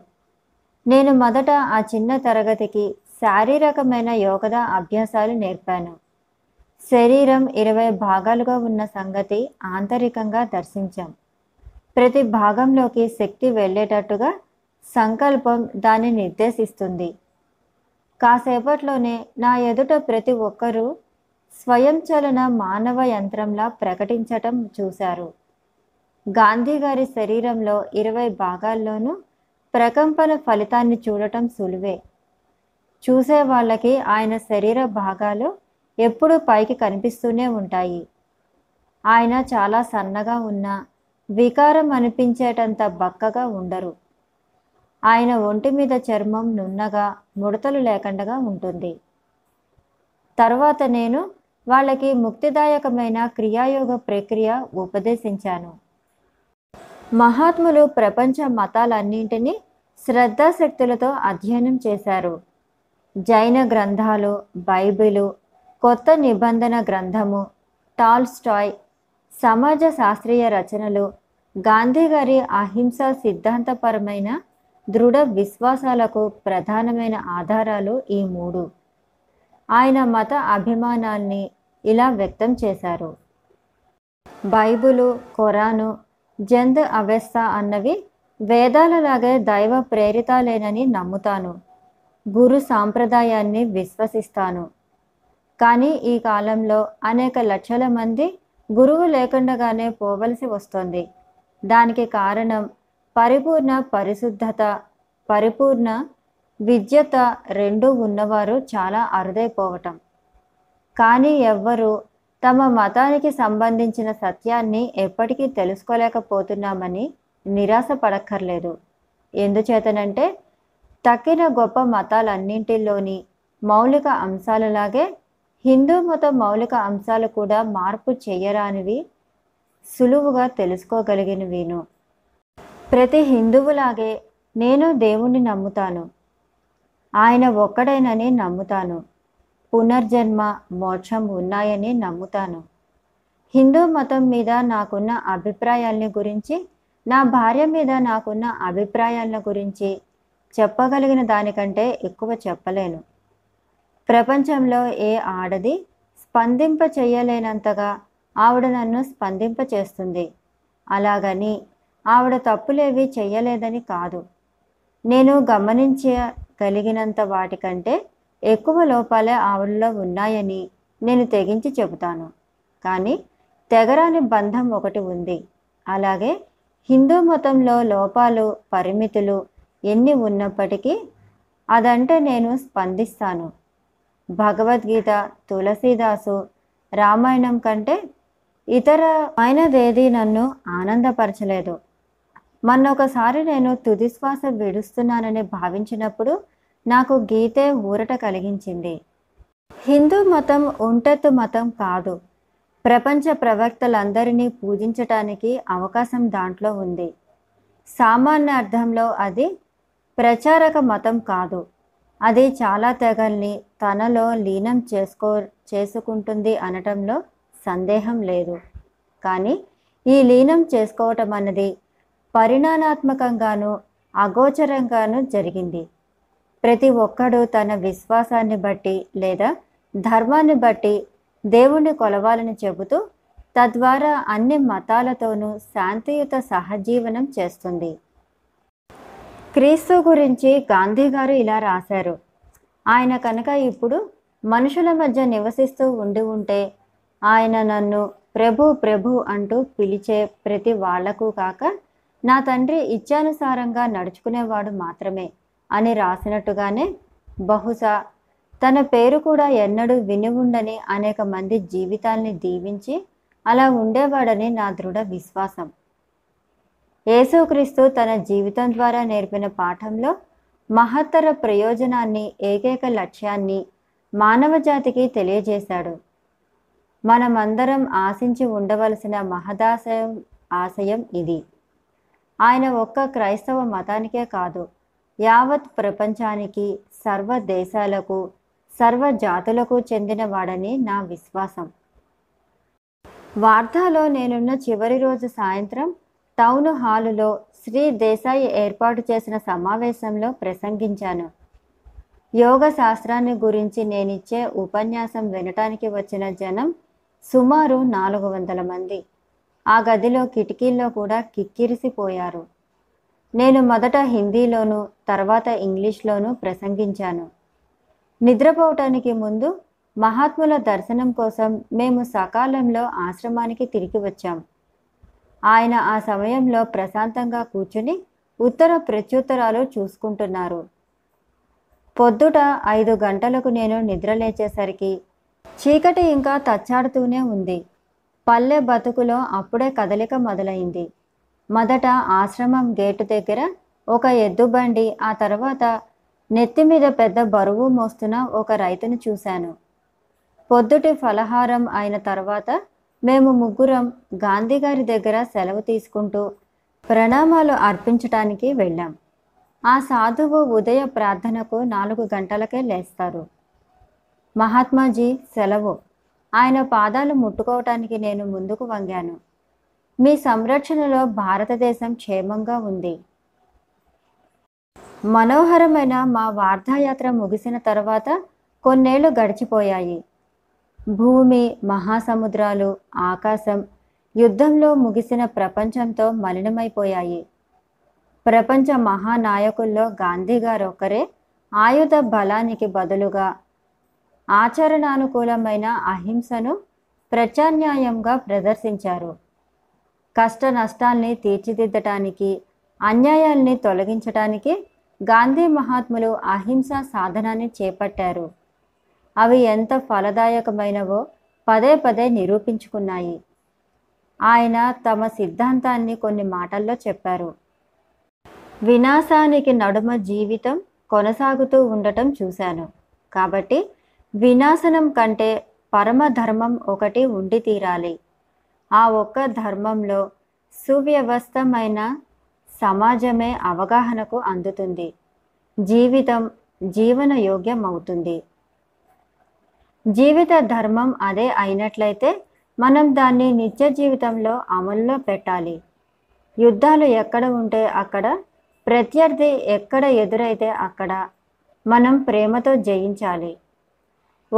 నేను మొదట ఆ చిన్న తరగతికి శారీరకమైన యోగా అభ్యాసాలు నేర్పాను. శరీరం 20 భాగాలుగా ఉన్న సంగతి ఆంతరికంగా దర్శించాం. ప్రతి భాగంలోకి శక్తి వెళ్ళేటట్టుగా సంకల్పం దాన్ని నిర్దేశిస్తుంది. కాసేపట్లోనే నా ఎదుట ప్రతి ఒక్కరూ స్వయంచలన మానవ యంత్రంలా ప్రకటించటం చూశారు. గాంధీ గారి శరీరంలో 20 భాగాల్లోనూ ప్రకంపన ఫలితాన్ని చూడటం సులువే. చూసే వాళ్ళకి ఆయన శరీర భాగాలు ఎప్పుడూ పైకి కనిపిస్తూనే ఉంటాయి. ఆయన చాలా సన్నగా ఉన్నా వికారం అనిపించేటంత బక్కగా ఉండరు. ఆయన ఒంటి మీద చర్మం నున్నగా, ముడతలు లేకుండా ఉంటుంది. తర్వాత నేను వాళ్ళకి ముక్తిదాయకమైన క్రియాయోగ ప్రక్రియ ఉపదేశించాను. మహాత్ములు ప్రపంచ మతాలన్నింటినీ శ్రద్ధాశక్తులతో అధ్యయనం చేశారు. జైన గ్రంథాలు, బైబిలు, కొత్త నిబంధన గ్రంథము, టాల్స్టాయ్, సమాజ శాస్త్రీయ రచనలు, గాంధీ గారి అహింసా సిద్ధాంతపరమైన దృఢ విశ్వాసాలకు ప్రధానమైన ఆధారాలు ఈ మూడు. ఆయన మత అభిమానాన్ని ఇలా వ్యక్తం చేశారు. బైబులు, ఖురాను, జెంద్ అవెస్తా అన్నవి వేదాలలాగే దైవ ప్రేరితాలేనని నమ్ముతాను. గురు సాంప్రదాయాన్ని విశ్వసిస్తాను. కానీ ఈ కాలంలో అనేక లక్షల మంది గురువు లేకుండానే పోవలసి వస్తుంది. దానికి కారణం పరిపూర్ణ పరిశుద్ధత, పరిపూర్ణ విద్యత రెండూ ఉన్నవారు చాలా అరుదైపోవటం. కానీ ఎవ్వరూ తమ మతానికి సంబంధించిన సత్యాన్ని ఎప్పటికీ తెలుసుకోలేకపోతున్నామని నిరాశ పడక్కర్లేదు. ఎందుచేతనంటే తక్కిన గొప్ప మతాలన్నింటిలోని మౌలిక అంశాలలాగే హిందూ మత మౌలిక అంశాలు కూడా మార్పు చేయరానివి, సులువుగా తెలుసుకోగలిగినవిను. ప్రతి హిందువులాగే నేను దేవుణ్ణి నమ్ముతాను, ఆయన ఒక్కడైనని నమ్ముతాను, పునర్జన్మ మోక్షం ఉన్నాయని నమ్ముతాను. హిందూ మతం మీద నాకున్న అభిప్రాయాలని గురించి, నా భార్య మీద నాకున్న అభిప్రాయాల గురించి చెప్పగలిగిన దానికంటే ఎక్కువ చెప్పలేను. ప్రపంచంలో ఏ ఆడది స్పందింప చేయలేనంతగా ఆవిడ నన్ను స్పందింప చేస్తుంది. అలాగని ఆవిడ తప్పులేవి చెయ్యలేదని కాదు, నేను గమనించగలిగినంత వాటికంటే ఎక్కువ లోపాలే ఆవిడలో ఉన్నాయని నేను తెగించి చెబుతాను. కానీ తెగరాని బంధం ఒకటి ఉంది. అలాగే హిందూ మతంలో లోపాలు, పరిమితులు ఎన్ని ఉన్నప్పటికీ అదంటే నేను స్పందిస్తాను. భగవద్గీత, తులసీదాసు, రామాయణం కంటే ఇతరమైనదేది నన్ను ఆనందపరచలేదు. మొన్నొకసారి నేను తుదిశ్వాస విడుస్తున్నానని భావించినప్పుడు నాకు గీతే ఊరట కలిగించింది. హిందూ మతం ఉంటత్తు మతం కాదు. ప్రపంచ ప్రవక్తలందరినీ పూజించటానికి అవకాశం దాంట్లో ఉంది. సామాన్య అర్థంలో అది ప్రచారక మతం కాదు. అది చాలా తెగల్ని తనలో లీనం చేసుకుంటుంది అనటంలో సందేహం లేదు. కానీ ఈ లీనం చేసుకోవటం అన్నది పరిణామాత్మకంగాను అగోచరంగాను జరిగింది. ప్రతి ఒక్కడూ తన విశ్వాసాన్ని బట్టి లేదా ధర్మాన్ని బట్టి దేవుణ్ణి కొలవాలని చెబుతూ తద్వారా అన్ని మతాలతోనూ శాంతియుత సహజీవనం చేస్తుంది. క్రీస్తు గురించి గాంధీ గారు ఇలా రాశారు: ఆయన కనుక ఇప్పుడు మనుషుల మధ్య నివసిస్తూ ఉండి ఉంటే ఆయన నన్ను ప్రభు ప్రభు అంటూ పిలిచే ప్రతి వాళ్లకు కాక నా తండ్రి ఇచ్చానుసారంగా నడుచుకునేవాడు మాత్రమే అని రాసినట్టుగానే బహుశా తన పేరు కూడా ఎన్నడూ విని ఉండని అనేక మంది జీవితాల్ని దీవించి అలా ఉండేవాడని నా దృఢ విశ్వాసం. యేసుక్రీస్తు తన జీవితం ద్వారా నేర్పిన పాఠంలో మహత్తర ప్రయోజనాన్ని, ఏకైక లక్ష్యాన్ని మానవజాతికి తెలియజేశాడు. మనమందరం ఆశించి ఉండవలసిన ఆశయం ఇది. ఆయన ఒక్క క్రైస్తవ మతానికే కాదు, యావత్ ప్రపంచానికి, సర్వ దేశాలకు, సర్వ జాతులకు చెందినవాడని నా విశ్వాసం. వార్ధాలో నేనున్న చివరి రోజు సాయంత్రం టౌన్ హాలులో శ్రీ దేశాయి ఏర్పాటు చేసిన సమావేశంలో ప్రసంగించాను. యోగ శాస్త్రాన్ని గురించి నేనిచ్చే ఉపన్యాసం వినటానికి వచ్చిన జనం సుమారు 400 మంది. ఆ గదిలో కిటికీల్లో కూడా కిక్కిరిసిపోయారు. నేను మొదట హిందీలోనూ తర్వాత ఇంగ్లీష్లోనూ ప్రసంగించాను. నిద్రపోవటానికి ముందు మహాత్ముల దర్శనం కోసం మేము సకాలంలో ఆశ్రమానికి తిరిగి వచ్చాం. ఆయన ఆ సమయంలో ప్రశాంతంగా కూర్చుని ఉత్తర ప్రత్యుత్తరాలు చూసుకుంటున్నారు. పొద్దుట 5 గంటలకు నేను నిద్రలేచేసరికి చీకటి ఇంకా తచ్చాడుతూనే ఉంది. పల్లె బతుకులో అప్పుడే కదలిక మొదలైంది. మొదట ఆశ్రమం గేటు దగ్గర ఒక ఎద్దుబండి, ఆ తర్వాత నెత్తి మీద పెద్ద బరువు మోస్తున్న ఒక రైతును చూశాను. పొద్దుటి ఫలహారం అయిన తర్వాత మేము ముగ్గురం గాంధీ గారి దగ్గర సెలవు తీసుకుంటూ ప్రణామాలు అర్పించటానికి వెళ్ళాం. ఆ సాధువు ఉదయ ప్రార్థనకు 4 గంటలకే లేస్తారు. మహాత్మాజీ సెలవు. ఆయన పాదాలు ముట్టుకోవటానికి నేను ముందుకు వంగాను. మీ సంరక్షణలో భారతదేశం క్షేమంగా ఉంది. మనోహరమైన మా వార్ధాయాత్ర ముగిసిన తర్వాత కొన్నేళ్లు గడిచిపోయాయి. భూమి, మహాసముద్రాలు, ఆకాశం యుద్ధంలో ముగిసిన ప్రపంచంతో మలినమైపోయాయి. ప్రపంచ మహానాయకుల్లో గాంధీ గారు ఒకరే ఆయుధ బలానికి బదులుగా ఆచరణానుకూలమైన అహింసను ప్రత్యామ్నాయంగా ప్రదర్శించారు. కష్ట నష్టాల్ని తీర్చిదిద్దటానికి, అన్యాయాల్ని తొలగించటానికి గాంధీ మహాత్ములు అహింసా సాధనాన్ని చేపట్టారు. అవి ఎంత ఫలదాయకమైనవో పదే పదే నిరూపించుకున్నాయి. ఆయన తమ సిద్ధాంతాన్ని కొన్ని మాటల్లో చెప్పారు. వినాశానికి నడుమ జీవితం కొనసాగుతూ ఉండటం చూశాను. కాబట్టి వినాశనం కంటే పరమధర్మం ఒకటి ఉండి తీరాలి. ఆ ఒక్క ధర్మంలో సువ్యవస్థమైన సమాజమే అవగాహనకు అందుతుంది, జీవితం జీవనయోగ్యమవుతుంది. జీవిత ధర్మం అదే అయినట్లయితే మనం దాన్ని నిత్య జీవితంలో అమల్లో పెట్టాలి. యుద్ధాలు ఎక్కడ ఉంటే అక్కడ, ప్రత్యర్థి ఎక్కడ ఎదురైతే అక్కడ మనం ప్రేమతో జయించాలి.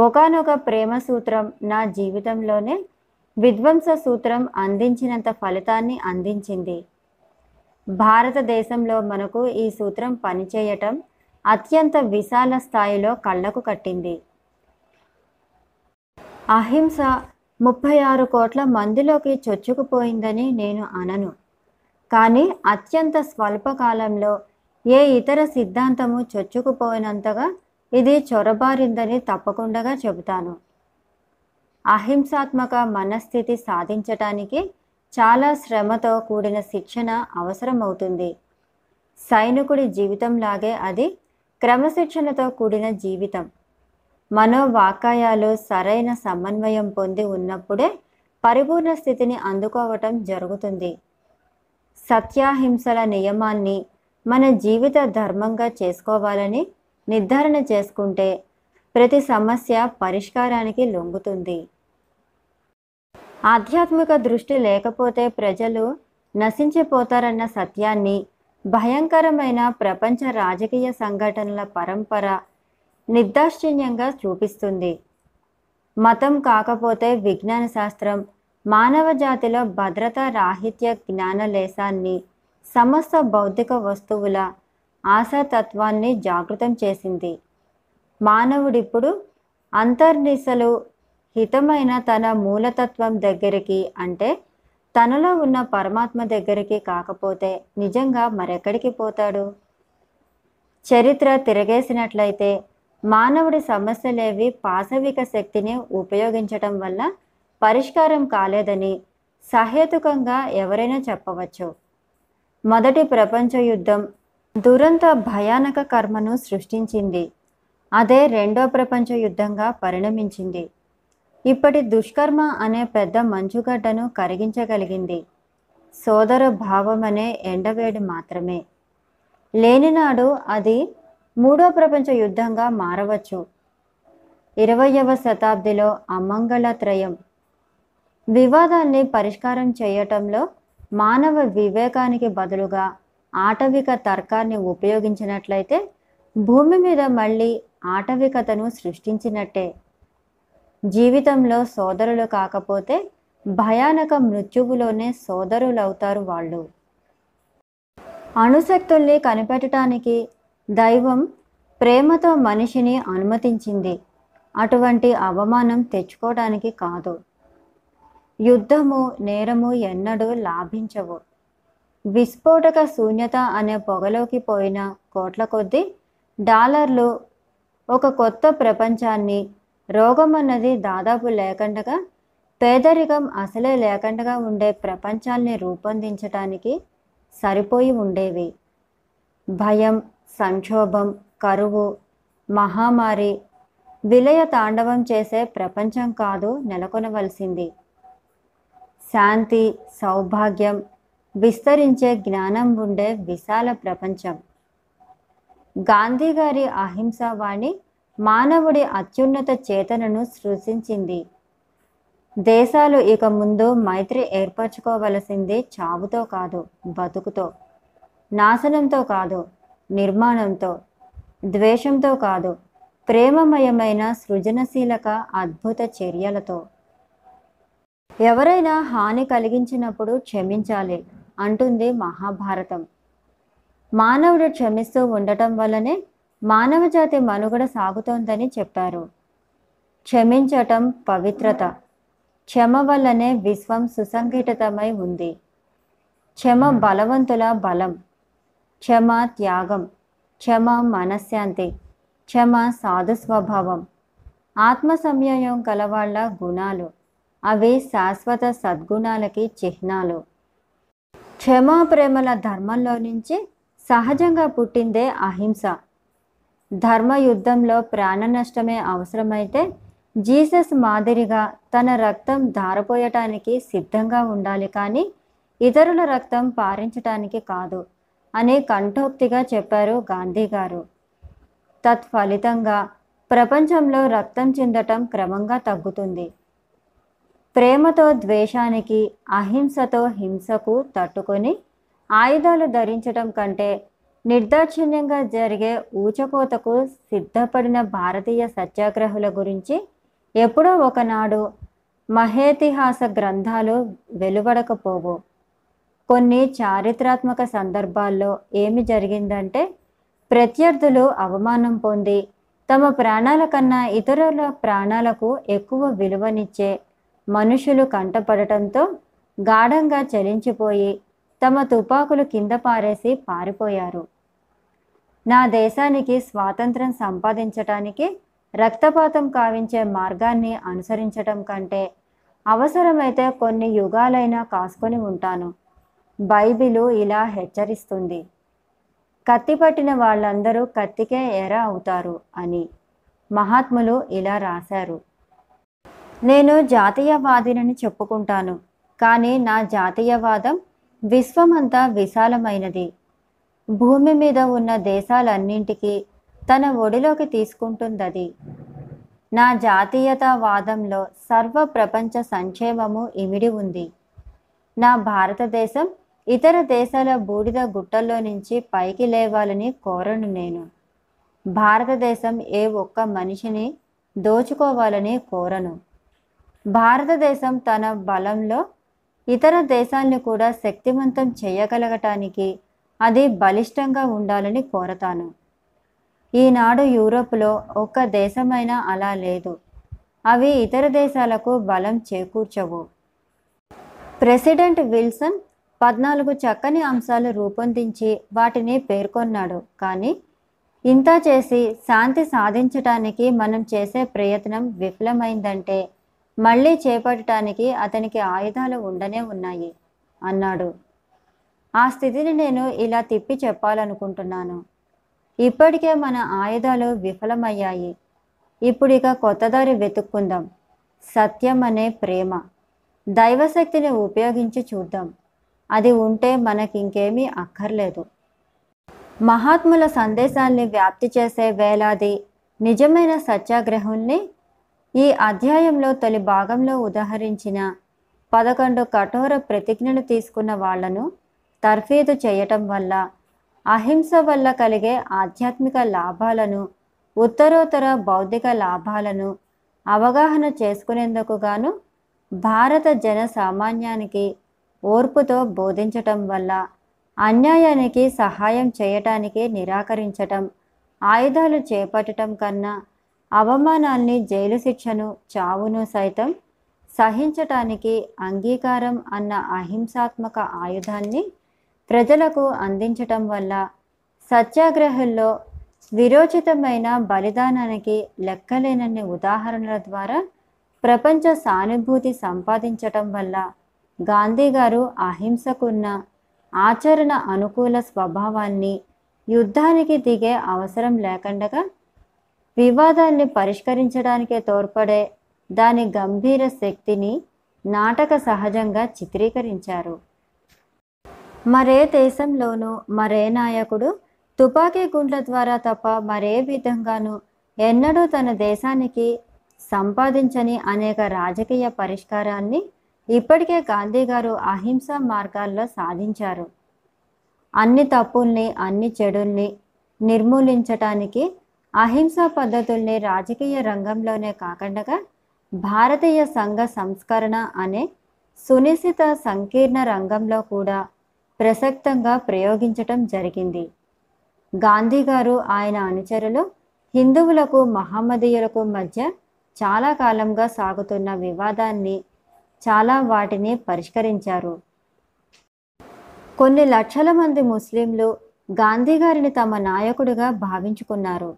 ఒకానొక ప్రేమ సూత్రం నా జీవితంలోనే విధ్వంస సూత్రం అందించినంత ఫలితాన్ని అందించింది. భారతదేశంలో మనకు ఈ సూత్రం పనిచేయటం అత్యంత విశాల స్థాయిలో కళ్లకు కట్టింది. అహింస 36 కోట్ల మందిలోకి చొచ్చుకుపోయిందని నేను అనను, కానీ అత్యంత స్వల్పకాలంలో ఏ ఇతర సిద్ధాంతము చొచ్చుకుపోయినంతగా ఇది చొరబారిందని తప్పకుండా చెబుతాను. అహింసాత్మక మనస్థితి సాధించటానికి చాలా శ్రమతో కూడిన శిక్షణ అవసరమవుతుంది. సైనికుడి జీవితంలాగే అది క్రమశిక్షణతో కూడిన జీవితం. మనోవాకాయాలు సరైన సమన్వయం పొంది ఉన్నప్పుడే పరిపూర్ణ స్థితిని అందుకోవటం జరుగుతుంది. సత్యాహింసల నియమాన్ని మన జీవిత ధర్మంగా చేసుకోవాలని నిర్ధారణ చేసుకుంటే ప్రతి సమస్య పరిష్కారానికి లొంగుతుంది. ఆధ్యాత్మిక దృష్టి లేకపోతే ప్రజలు నశించిపోతారన్న సత్యాన్ని భయంకరమైన ప్రపంచ రాజకీయ సంఘటనల పరంపర నిర్దాక్షిణ్యంగా చూపిస్తుంది. మతం కాకపోతే విజ్ఞాన శాస్త్రం మానవ జాతిలో భద్రతా రాహిత్య జ్ఞానలేశాన్ని, సమస్త భౌతిక వస్తువుల ఆశాతత్వాన్ని జాగృతం చేసింది. మానవుడిప్పుడు అంతర్నిశలు హితమైన తన మూలతత్వం దగ్గరికి, అంటే తనలో ఉన్న పరమాత్మ దగ్గరికి కాకపోతే నిజంగా మరెక్కడికి పోతాడు? చరిత్ర తిరగేసినట్లయితే మానవుడి సమస్యలేవి పాశవిక శక్తిని ఉపయోగించటం వల్ల పరిష్కారం కాలేదని సహేతుకంగా ఎవరైనా చెప్పవచ్చు. మొదటి ప్రపంచ యుద్ధం దురంత భయానక కర్మను సృష్టించింది. అదే రెండో ప్రపంచ యుద్ధంగా పరిణమించింది. ఇప్పటి దుష్కర్మ అనే పెద్ద మంచుగడ్డను కరిగించగలిగింది సోదర భావం అనే ఎండవేడి మాత్రమే. లేనినాడు అది మూడో ప్రపంచ యుద్ధంగా మారవచ్చు. 20వ శతాబ్దిలో అమంగళత్రయం వివాదాన్ని పరిష్కారం చేయటంలో మానవ వివేకానికి బదులుగా ఆటవిక తర్కాన్ని ఉపయోగించినట్లయితే భూమి మీద మళ్ళీ ఆటవికతను సృష్టించినట్టే. జీవితంలో సోదరులు కాకపోతే భయానక మృత్యువులోనే సోదరులవుతారు వాళ్ళు. అణుశక్తుల్ని కనిపెట్టడానికి దైవం ప్రేమతో మనిషిని అనుమతించింది, అటువంటి అవమానం తెచ్చుకోవడానికి కాదు. యుద్ధము నేరము ఎన్నడూ లాభించవు. విస్ఫోటక శూన్యత అనే పొగలోకి పోయిన కోట్ల కొద్దీ డాలర్లు ఒక కొత్త ప్రపంచాన్ని, రోగం అన్నది దాదాపు లేకుండా, పేదరికం అసలే లేకుండా ఉండే ప్రపంచాల్ని రూపొందించటానికి సరిపోయి ఉండేవి. భయం, సంక్షోభం, కరువు, మహమ్మారి విలయ తాండవం చేసే ప్రపంచం కాదు నెలకొనవలసింది. శాంతి, సౌభాగ్యం, విస్తరించే జ్ఞానం ఉండే విశాల ప్రపంచం. గాంధీ గారి అహింసావాణి మానవుడి అత్యున్నత చేతనను సృష్టించింది. దేశాలు ఇక ముందు మైత్రి ఏర్పరచుకోవలసింది చావుతో కాదు, బతుకుతో, నాశనంతో కాదు, నిర్మాణంతో, ద్వేషంతో కాదు, ప్రేమమయమైన సృజనశీలక అద్భుత చర్యలతో. ఎవరైనా హాని కలిగించినప్పుడు క్షమించాలి అంటుంది మహాభారతం. మానవుడు క్షమిస్తూ ఉండటం వల్లనే మానవజాతి మనుగడ సాగుతోందని చెప్పారు. క్షమించటం పవిత్రత. క్షమ వల్లనే విశ్వం సుసంఘటితమై ఉంది. క్షమ బలవంతుల బలం, క్షమ త్యాగం, క్షమ మనశ్శాంతి, క్షమ సాధుస్వభావం, ఆత్మ సంయమం కలవాళ్ల గుణాలు. అవి శాశ్వత సద్గుణాలకి చిహ్నాలు. క్షమా ప్రేమల ధర్మంలో నుంచి సహజంగా పుట్టిందే అహింస. ధర్మ యుద్ధంలో ప్రాణ నష్టమే అవసరమైతే జీసస్ మాదిరిగా తన రక్తం ధారపోయటానికి సిద్ధంగా ఉండాలి, కానీ ఇతరుల రక్తం పారించటానికి కాదు అని కంఠోక్తిగా చెప్పారు గాంధీ గారు. తత్ఫలితంగా ప్రపంచంలో రక్తం చిందటం క్రమంగా తగ్గుతుంది. ప్రేమతో ద్వేషానికి, అహింసతో హింసకు తట్టుకొని ఆయుధాలు ధరించడం కంటే నిర్దాక్షిణ్యంగా జరిగే ఊచకోతకు సిద్ధపడిన భారతీయ సత్యాగ్రహుల గురించి ఎప్పుడో ఒకనాడు మహేతిహాస గ్రంథాలు వెలువడకపోవు. కొన్ని చారిత్రాత్మక సందర్భాల్లో ఏమి జరిగిందంటే, ప్రత్యర్థులు అవమానం పొంది తమ ప్రాణాల కన్నా ఇతరుల ప్రాణాలకు ఎక్కువ విలువనిచ్చే మనుషులు కంటపడటంతో గాఢంగా చలించిపోయి తమ తుపాకులు కింద పారేసి పారిపోయారు. నా దేశానికి స్వాతంత్రం సంపాదించటానికి రక్తపాతం కావించే మార్గాన్ని అనుసరించటం కంటే అవసరమైతే కొన్ని యుగాలైనా కాసుకొని ఉంటాను, బైబిలు ఇలా హెచ్చరిస్తుంది. కత్తి పట్టిన వాళ్ళందరూ కత్తికే ఎర అవుతారు అని మహాత్ములు ఇలా రాశారు. నేను జాతీయవాదినని చెప్పుకుంటాను, కానీ నా జాతీయవాదం విశ్వమంతా విశాలమైనది. భూమి మీద ఉన్న దేశాలన్నింటికీ తన ఒడిలోకి తీసుకుంటుందది. నా జాతీయతావాదంలో సర్వ ప్రపంచ సంక్షేమము ఇమిడి ఉంది. నా భారతదేశం ఇతర దేశాల బూడిద గుట్టల్లో నుంచి పైకి లేవాలని కోరను నేను. భారతదేశం ఏ ఒక్క మనిషిని దోచుకోవాలని కోరను. భారతదేశం తన బలంలో ఇతర దేశాలను కూడా శక్తివంతం చేయగలగటానికి అది బలిష్టంగా ఉండాలని కోరతాను. ఈనాడు యూరోప్లో ఒక్క దేశమైనా అలా లేదు. అవి ఇతర దేశాలకు బలం చేకూర్చవు. ప్రెసిడెంట్ విల్సన్ 14 చక్కని అంశాలు రూపొందించి వాటిని పేర్కొన్నాడు, కానీ ఇంత చేసి శాంతి సాధించటానికి మనం చేసే ప్రయత్నం విఫలమైందంటే మళ్ళీ చేపట్టడానికి అతనికి ఆయుధాలు ఉండనే ఉన్నాయి అన్నాడు. ఆ స్థితిని నేను ఇలా తిప్పి చెప్పాలనుకుంటున్నాను. ఇప్పటికే మన ఆయుధాలు విఫలమయ్యాయి. ఇప్పుడిక కొత్త దారి వెతుక్కుందాం. సత్యం అనే ప్రేమ, దైవశక్తిని ఉపయోగించి చూద్దాం. అది ఉంటే మనకింకేమీ అక్కర్లేదు. మహాత్ముల సందేశాల్ని వ్యాప్తి చేసే వేలాది నిజమైన సత్యాగ్రహుల్ని ఈ అధ్యాయంలో తొలి భాగంలో ఉదహరించిన 11 కఠోర ప్రతిజ్ఞలు తీసుకున్న వాళ్లను తర్ఫీదు చేయటం వల్ల, అహింస వల్ల కలిగే ఆధ్యాత్మిక లాభాలను, ఉత్తరోత్తర బౌద్ధిక లాభాలను అవగాహన చేసుకునేందుకు గాను భారత జన సామాన్యానికి ఓర్పుతో బోధించటం వల్ల, అన్యాయానికి సహాయం చేయటానికి నిరాకరించటం, ఆయుధాలు చేపట్టడం కన్నా అవమానాన్ని, జైలు శిక్షను, చావును సైతం సహించటానికి అంగీకారం అన్న అహింసాత్మక ఆయుధాన్ని ప్రజలకు అందించటం వల్ల సత్యాగ్రహుల్లో విరోచితమైన బలిదానానికి లెక్కలేనన్ని ఉదాహరణల ద్వారా ప్రపంచ సానుభూతి సంపాదించటం వల్ల గాంధీ గారు అహింసకున్న ఆచరణ అనుకూల స్వభావాన్ని, యుద్ధానికి దిగే అవసరం లేకుండగా వివాదాన్ని పరిష్కరించడానికే తోడ్పడే దాని గంభీర శక్తిని నాటక సహజంగా చిత్రీకరించారు. మరే దేశంలోనూ మరే నాయకుడు తుపాకీ గుండ్ల ద్వారా తప్ప మరే విధంగానూ ఎన్నడూ తన దేశానికి సంపాదించని అనేక రాజకీయ పరిష్కారాన్ని ఇప్పటికే గాంధీ గారు అహింసా మార్గాల్లో సాధించారు. అన్ని తప్పుల్ని, అన్ని చెడుల్ని నిర్మూలించటానికి అహింసా పద్ధతుల్ని రాజకీయ రంగంలోనే కాకుండా భారతీయ సంఘ సంస్కరణ అనే సునిశ్చిత సంకీర్ణ రంగంలో కూడా ప్రసక్తంగా ప్రయోగించటం జరిగింది. గాంధీ గారు, ఆయన అనుచరులు హిందువులకు మహమ్మదీయులకు మధ్య చాలా కాలంగా సాగుతున్న వివాదాన్ని, చాలా వాటిని పరిష్కరించారు. కొన్ని లక్షల మంది ముస్లింలు గాంధీ గారిని తమ నాయకుడిగా భావించుకున్నారు.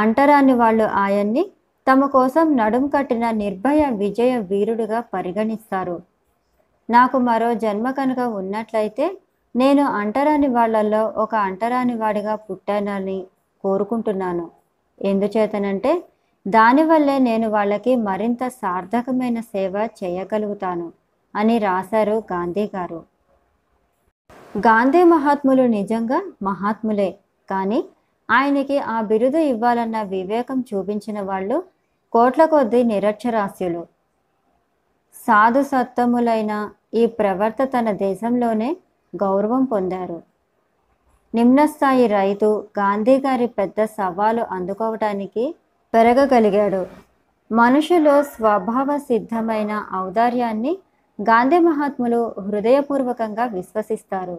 అంటరాని వాళ్ళు ఆయన్ని తమ కోసం నడుం కట్టిన నిర్భయ విజయ వీరుడుగా పరిగణిస్తారు. నాకు మరో జన్మ కనుక ఉన్నట్లయితే నేను అంటరాని వాళ్ళల్లో ఒక అంటరాని వాడిగా పుట్టానని కోరుకుంటున్నాను. ఎందుచేతనంటే దానివల్లే నేను వాళ్ళకి మరింత సార్థకమైన సేవ చేయగలుగుతాను అని రాశారు గాంధీ గారు. గాంధీ మహాత్ములు నిజంగా మహాత్ములే, కానీ ఆయనకి ఆ బిరుదు ఇవ్వాలన్న వివేకం చూపించిన వాళ్ళు కోట్ల కొద్దీ నిరక్షరాస్యులు. సాధు సత్తములైన ఈ ప్రవర్త తన దేశంలోనే గౌరవం పొందారు. నిమ్నస్థాయి రైతు గాంధీ గారి పెద్ద సవాలు అందుకోవటానికి పెరగగలిగాడు. మనుషులో స్వభావ సిద్ధమైన ఔదార్యాన్ని గాంధీ మహాత్ములు హృదయపూర్వకంగా విశ్వసిస్తారు.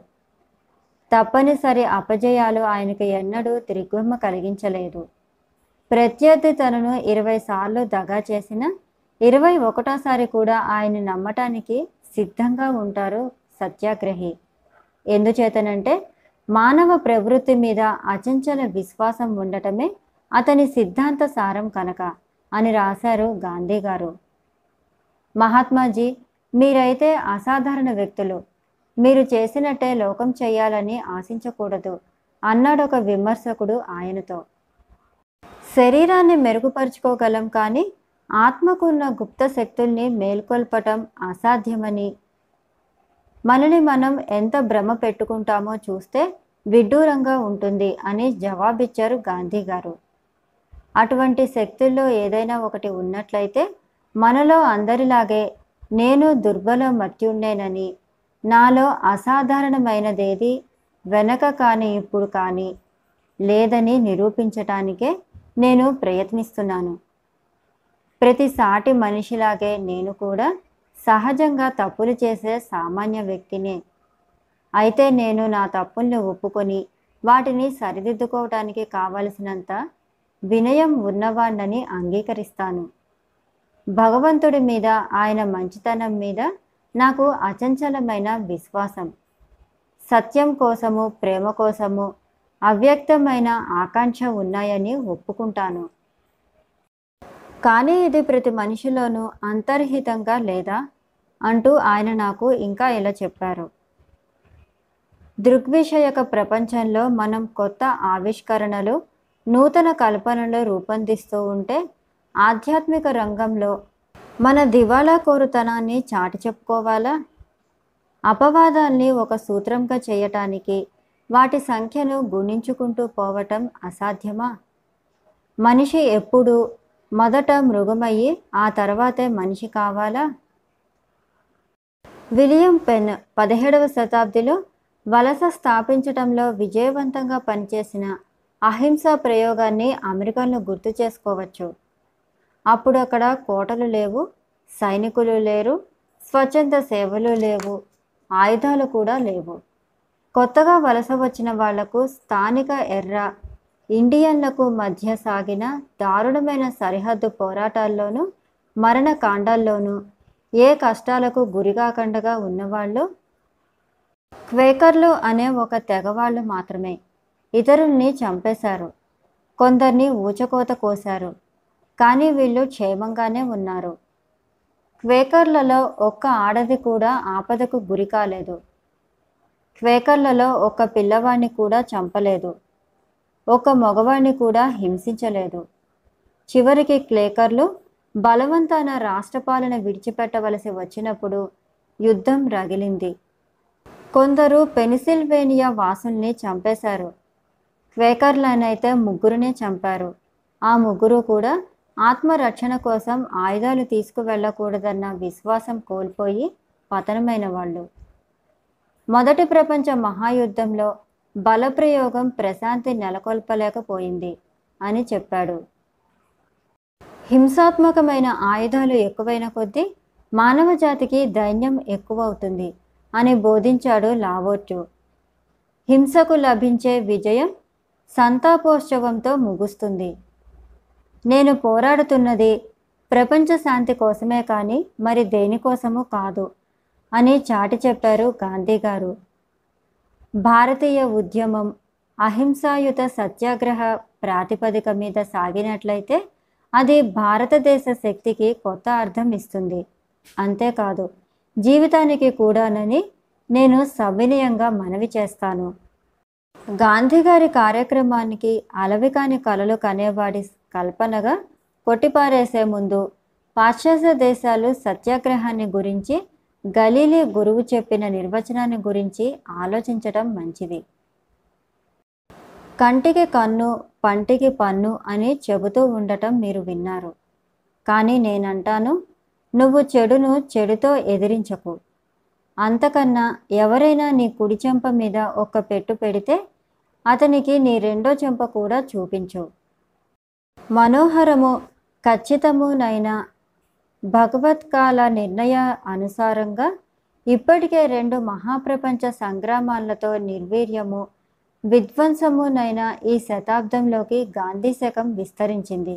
తప్పనిసరి అపజయాలు ఆయనకు ఎన్నడూ దిగ్భ్రమ కలిగించలేదు. ప్రత్యర్థి తనను 20 సార్లు దగా చేసిన 21వ సారి కూడా ఆయన నమ్మటానికి సిద్ధంగా ఉంటారు సత్యాగ్రహి. ఎందుచేతనంటే మానవ ప్రవృత్తి మీద అచంచల విశ్వాసం ఉండటమే అతని సిద్ధాంత సారం కనుక అని రాశారు గాంధీ గారు. మహాత్మాజీ, మీరైతే అసాధారణ వ్యక్తులు, మీరు చేసినట్టే లోకం చేయాలని ఆశించకూడదు అన్నాడు ఒక విమర్శకుడు ఆయనతో. శరీరాన్ని మెరుగుపరుచుకోగలం, కానీ ఆత్మకున్న గుప్త శక్తుల్ని మేల్కొల్పటం అసాధ్యమని మనని మనం ఎంత భ్రమ పెట్టుకుంటామో చూస్తే విడ్డూరంగా ఉంటుంది అని జవాబిచ్చారు గాంధీ గారు. అటువంటి శక్తుల్లో ఏదైనా ఒకటి ఉన్నట్లయితే మనలో అందరిలాగే నేను దుర్బల మర్త్యుణ్ణేనని, నాలో అసాధారణమైనదేది వెనక కానీ ఇప్పుడు కానీ లేదని నిరూపించటానికే నేను ప్రయత్నిస్తున్నాను. ప్రతి సాటి మనిషిలాగే నేను కూడా సహజంగా తప్పులు చేసే సామాన్య వ్యక్తినే. అయితే నేను నా తప్పుల్ని ఒప్పుకొని వాటిని సరిదిద్దుకోవటానికి కావలసినంత వినయం ఉన్నవాణ్ణని అంగీకరిస్తాను. భగవంతుడి మీద, ఆయన మంచితనం మీద నాకు అచంచలమైన విశ్వాసం. సత్యం కోసము, ప్రేమ కోసము అవ్యక్తమైన ఆకాంక్ష ఉన్నాయని ఒప్పుకుంటాను. కానీ ఇది ప్రతి మనిషిలోనూ అంతర్హితంగా లేదా అంటూ ఆయన నాకు ఇంకా ఇలా చెప్పారు. దృగ్విషయక ప్రపంచంలో మనం కొత్త ఆవిష్కరణలు, నూతన కల్పనలు రూపొందిస్తూ ఉంటే ఆధ్యాత్మిక రంగంలో మన దివాళాకోరుతనాన్ని చాటి చెప్పుకోవాలా? అపవాదాల్ని ఒక సూత్రంగా చేయటానికి వాటి సంఖ్యను గుణించుకుంటూ పోవటం అసాధ్యమా? మనిషి ఎప్పుడు మొదట మృగమయ్యి ఆ తర్వాతే మనిషి కావాలా? విలియం పెన్ 17వ శతాబ్దిలో వలస స్థాపించటంలో విజయవంతంగా పనిచేసిన అహింసా ప్రయోగాన్ని అమెరికన్లు గుర్తు చేసుకోవచ్చు. అప్పుడు అక్కడ కోటలు లేవు, సైనికులు లేరు, స్వచ్ఛంద సేవలు లేవు, ఆయుధాలు కూడా లేవు. కొత్తగా వలస వచ్చిన వాళ్లకు స్థానిక ఎర్ర ఇండియన్లకు మధ్య సాగిన దారుణమైన సరిహద్దు పోరాటాల్లోనూ మరణకాండాల్లోనూ ఏ కష్టాలకు గురికాకుండా ఉన్నవాళ్ళు క్వేకర్లు అనే ఒక తెగవాళ్ళు మాత్రమే. ఇతరుల్ని చంపేశారు, కొందరిని ఊచకోత కోశారు, కానీ వీళ్ళు క్షేమంగానే ఉన్నారు. క్వేకర్లలో ఒక్క ఆడది కూడా ఆపదకు గురి కాలేదు. క్వేకర్లలో ఒక్క పిల్లవాడిని కూడా చంపలేదు, ఒక్క మగవాడిని కూడా హింసించలేదు. చివరికి క్వేకర్లు బలవంతాన రాష్ట్రపాలన విడిచిపెట్టవలసి వచ్చినప్పుడు యుద్ధం రగిలింది. కొందరు పెన్సిల్వేనియా వాసుల్ని చంపేశారు. క్వేకర్లనైతే 3 చంపారు. ఆ 3 కూడా ఆత్మరక్షణ కోసం ఆయుధాలు తీసుకువెళ్ళకూడదన్న విశ్వాసం కోల్పోయి పతనమైన వాళ్ళు. మొదటి ప్రపంచ మహాయుద్ధంలో బలప్రయోగం ప్రశాంతి నెలకొల్పలేకపోయింది అని చెప్పాడు. హింసాత్మకమైన ఆయుధాలు ఎక్కువైన కొద్దీ మానవ జాతికి దైన్యం ఎక్కువవుతుంది అని బోధించాడు లావోర్చు. హింసకు లభించే విజయం సంతాపోత్సవంతో ముగుస్తుంది. నేను పోరాడుతున్నది ప్రపంచ శాంతి కోసమే కానీ మరి దేనికోసమూ కాదు అని చాటి చెప్పారు గాంధీ గారు. భారతీయ ఉద్యమం అహింసాయుత సత్యాగ్రహ ప్రాతిపదిక మీద సాగినట్లయితే అది భారతదేశ శక్తికి కొత్త అర్థం ఇస్తుంది, అంతేకాదు జీవితానికి కూడానని నేను సవినయంగా మనవి చేస్తాను. గాంధీ గారి కార్యక్రమానికి అలవి కాని కళలు కనేవాడి కల్పనగా కొట్టిపారేసే ముందు పాశ్చాత్య దేశాలు సత్యాగ్రహాన్ని గురించి గలీలే గురువు చెప్పిన నిర్వచనాన్ని గురించి ఆలోచించడం మంచిది. కంటికి కన్ను, పంటికి పన్ను అని చెబుతూ ఉండటం మీరు విన్నారు. కానీ నేనంటాను, నువ్వు చెడును చెడుతో ఎదిరించకు. అంతకన్నా ఎవరైనా నీ కుడి చెంప మీద ఒక్క పెట్టు పెడితే అతనికి నీ రెండో చెంప కూడా చూపించు. మనోహరము ఖచ్చితమునైన భగవత్కాల నిర్ణయ అనుసారంగా ఇప్పటికే 2 మహాప్రపంచ సంగ్రామాలతో నిర్వీర్యము విధ్వంసమునైన ఈ శతాబ్దంలోకి గాంధీ శకం విస్తరించింది.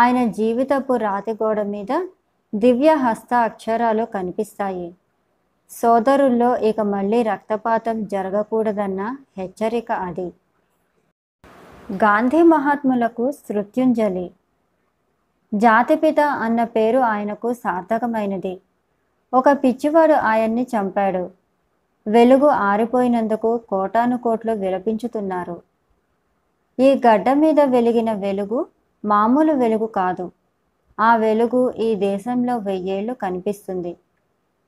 ఆయన జీవితపు రాతిగోడ మీద దివ్య హస్త అక్షరాలు కనిపిస్తాయి. సోదరుల్లో ఇక మళ్ళీ రక్తపాతం జరగకూడదన్న హెచ్చరిక అది. గాంధీ మహాత్ములకు శృత్యుంజలి. జాతిపిత అన్న పేరు ఆయనకు సార్థకమైనది. ఒక పిచ్చివాడు ఆయన్ని చంపాడు. వెలుగు ఆరిపోయినందుకు కోటానుకోట్లు విలపించుతున్నారు. ఈ గడ్డ మీద వెలిగిన వెలుగు మామూలు వెలుగు కాదు. ఆ వెలుగు ఈ దేశంలో 1000 ఏళ్ళు కనిపిస్తుంది.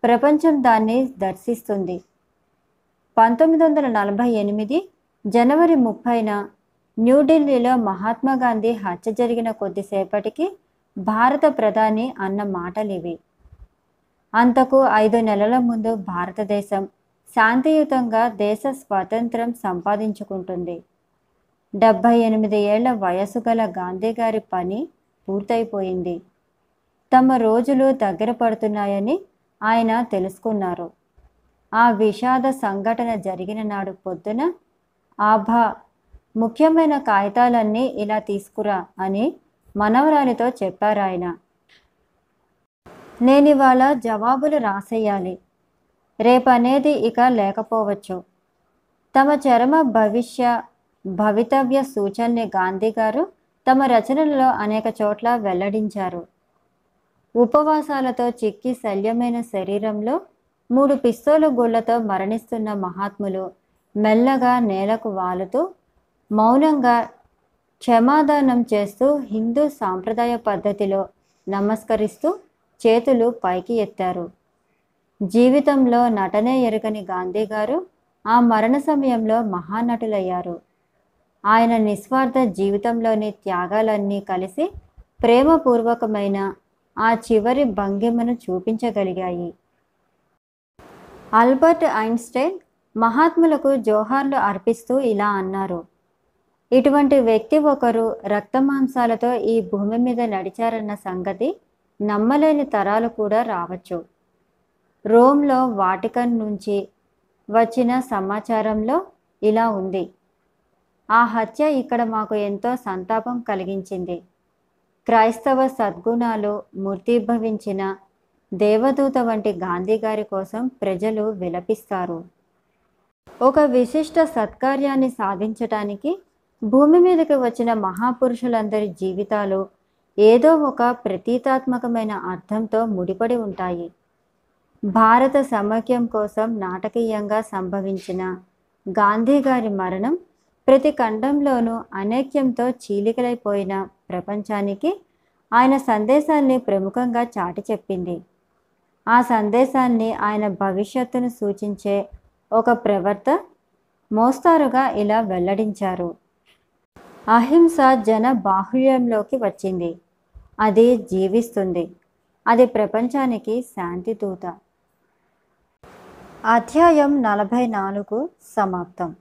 ప్రపంచం దాన్ని దర్శిస్తుంది. 1948 జనవరి 30న న్యూఢిల్లీలో మహాత్మాగాంధీ హత్య జరిగిన కొద్దిసేపటికి భారత ప్రధాని అన్న మాటలివి. అంతకు 5 నెలల ముందు భారతదేశం శాంతియుతంగా దేశ స్వాతంత్రం సంపాదించుకుంటుంది. 78 ఏళ్ల వయసు గల గాంధీ గారి పని పూర్తయిపోయింది. తమ రోజులు దగ్గర పడుతున్నాయని ఆయన తెలుసుకున్నారు. ఆ విషాద సంఘటన జరిగిన నాడు పొద్దున ఆభా, ముఖ్యమైన కాగితాలన్నీ ఇలా తీసుకురా అని మనవరాలితో చెప్పారాయన. నేనివాళ జవాబులు రాసేయాలి, రేపనేది ఇక లేకపోవచ్చు. తమ చరమ భవితవ్య సూచనని గాంధీ గారు తమ రచనల్లో అనేక చోట్ల వెల్లడించారు. ఉపవాసాలతో చిక్కి శల్యమైన శరీరంలో 3 పిస్తోలు గుళ్లతో మరణిస్తున్న మహాత్ములు మెల్లగా నేలకు వాలుతూ మౌనంగా క్షమాదానం చేస్తూ హిందూ సాంప్రదాయ పద్ధతిలో నమస్కరిస్తూ చేతులు పైకి ఎత్తారు. జీవితంలో నటనే ఎరగని గాంధీ గారు ఆ మరణ సమయంలో మహానటులయ్యారు. ఆయన నిస్వార్థ జీవితంలోని త్యాగాలన్నీ కలిసి ప్రేమపూర్వకమైన ఆ చివరి భంగిమను చూపించగలిగాయి. ఆల్బర్ట్ ఐన్స్టైన్ మహాత్ములకు జోహార్లు అర్పిస్తూ ఇలా అన్నారు: ఇటువంటి వ్యక్తి ఒకరు రక్తమాంసాలతో ఈ భూమి మీద నడిచారన్న సంగతి నమ్మలేని తరాలు కూడా రావచ్చు. రోమ్లో వాటికన్ నుంచి వచ్చిన సమాచారంలో ఇలా ఉంది: ఆ హత్య ఇక్కడ మాకు ఎంతో సంతాపం కలిగించింది. క్రైస్తవ సద్గుణాలు మూర్తీభవించిన దేవదూత వంటి గాంధీ గారి కోసం ప్రజలు విలపిస్తారు. ఒక విశిష్ట సత్కార్యాన్ని సాధించటానికి భూమి మీదకి వచ్చిన మహాపురుషులందరి జీవితాలు ఏదో ఒక ప్రతీతాత్మకమైన అర్థంతో ముడిపడి ఉంటాయి. భారత సమైక్యం కోసం నాటకీయంగా సంభవించిన గాంధీ గారి మరణం ప్రతి ఖండంలోనూ అనేక్యంతో చీలికలైపోయిన ప్రపంచానికి ఆయన సందేశాన్ని ప్రముఖంగా చాటి చెప్పింది. ఆ సందేశాన్ని ఆయన భవిష్యత్తును సూచించే ఒక ప్రవర్త మోస్తారుగా ఇలా వెల్లడించారు: అహింస జన బాహుళ్యంలోకి వచ్చింది. అది జీవిస్తుంది. అది ప్రపంచానికి శాంతిదూత. అధ్యాయం 44 సమాప్తం.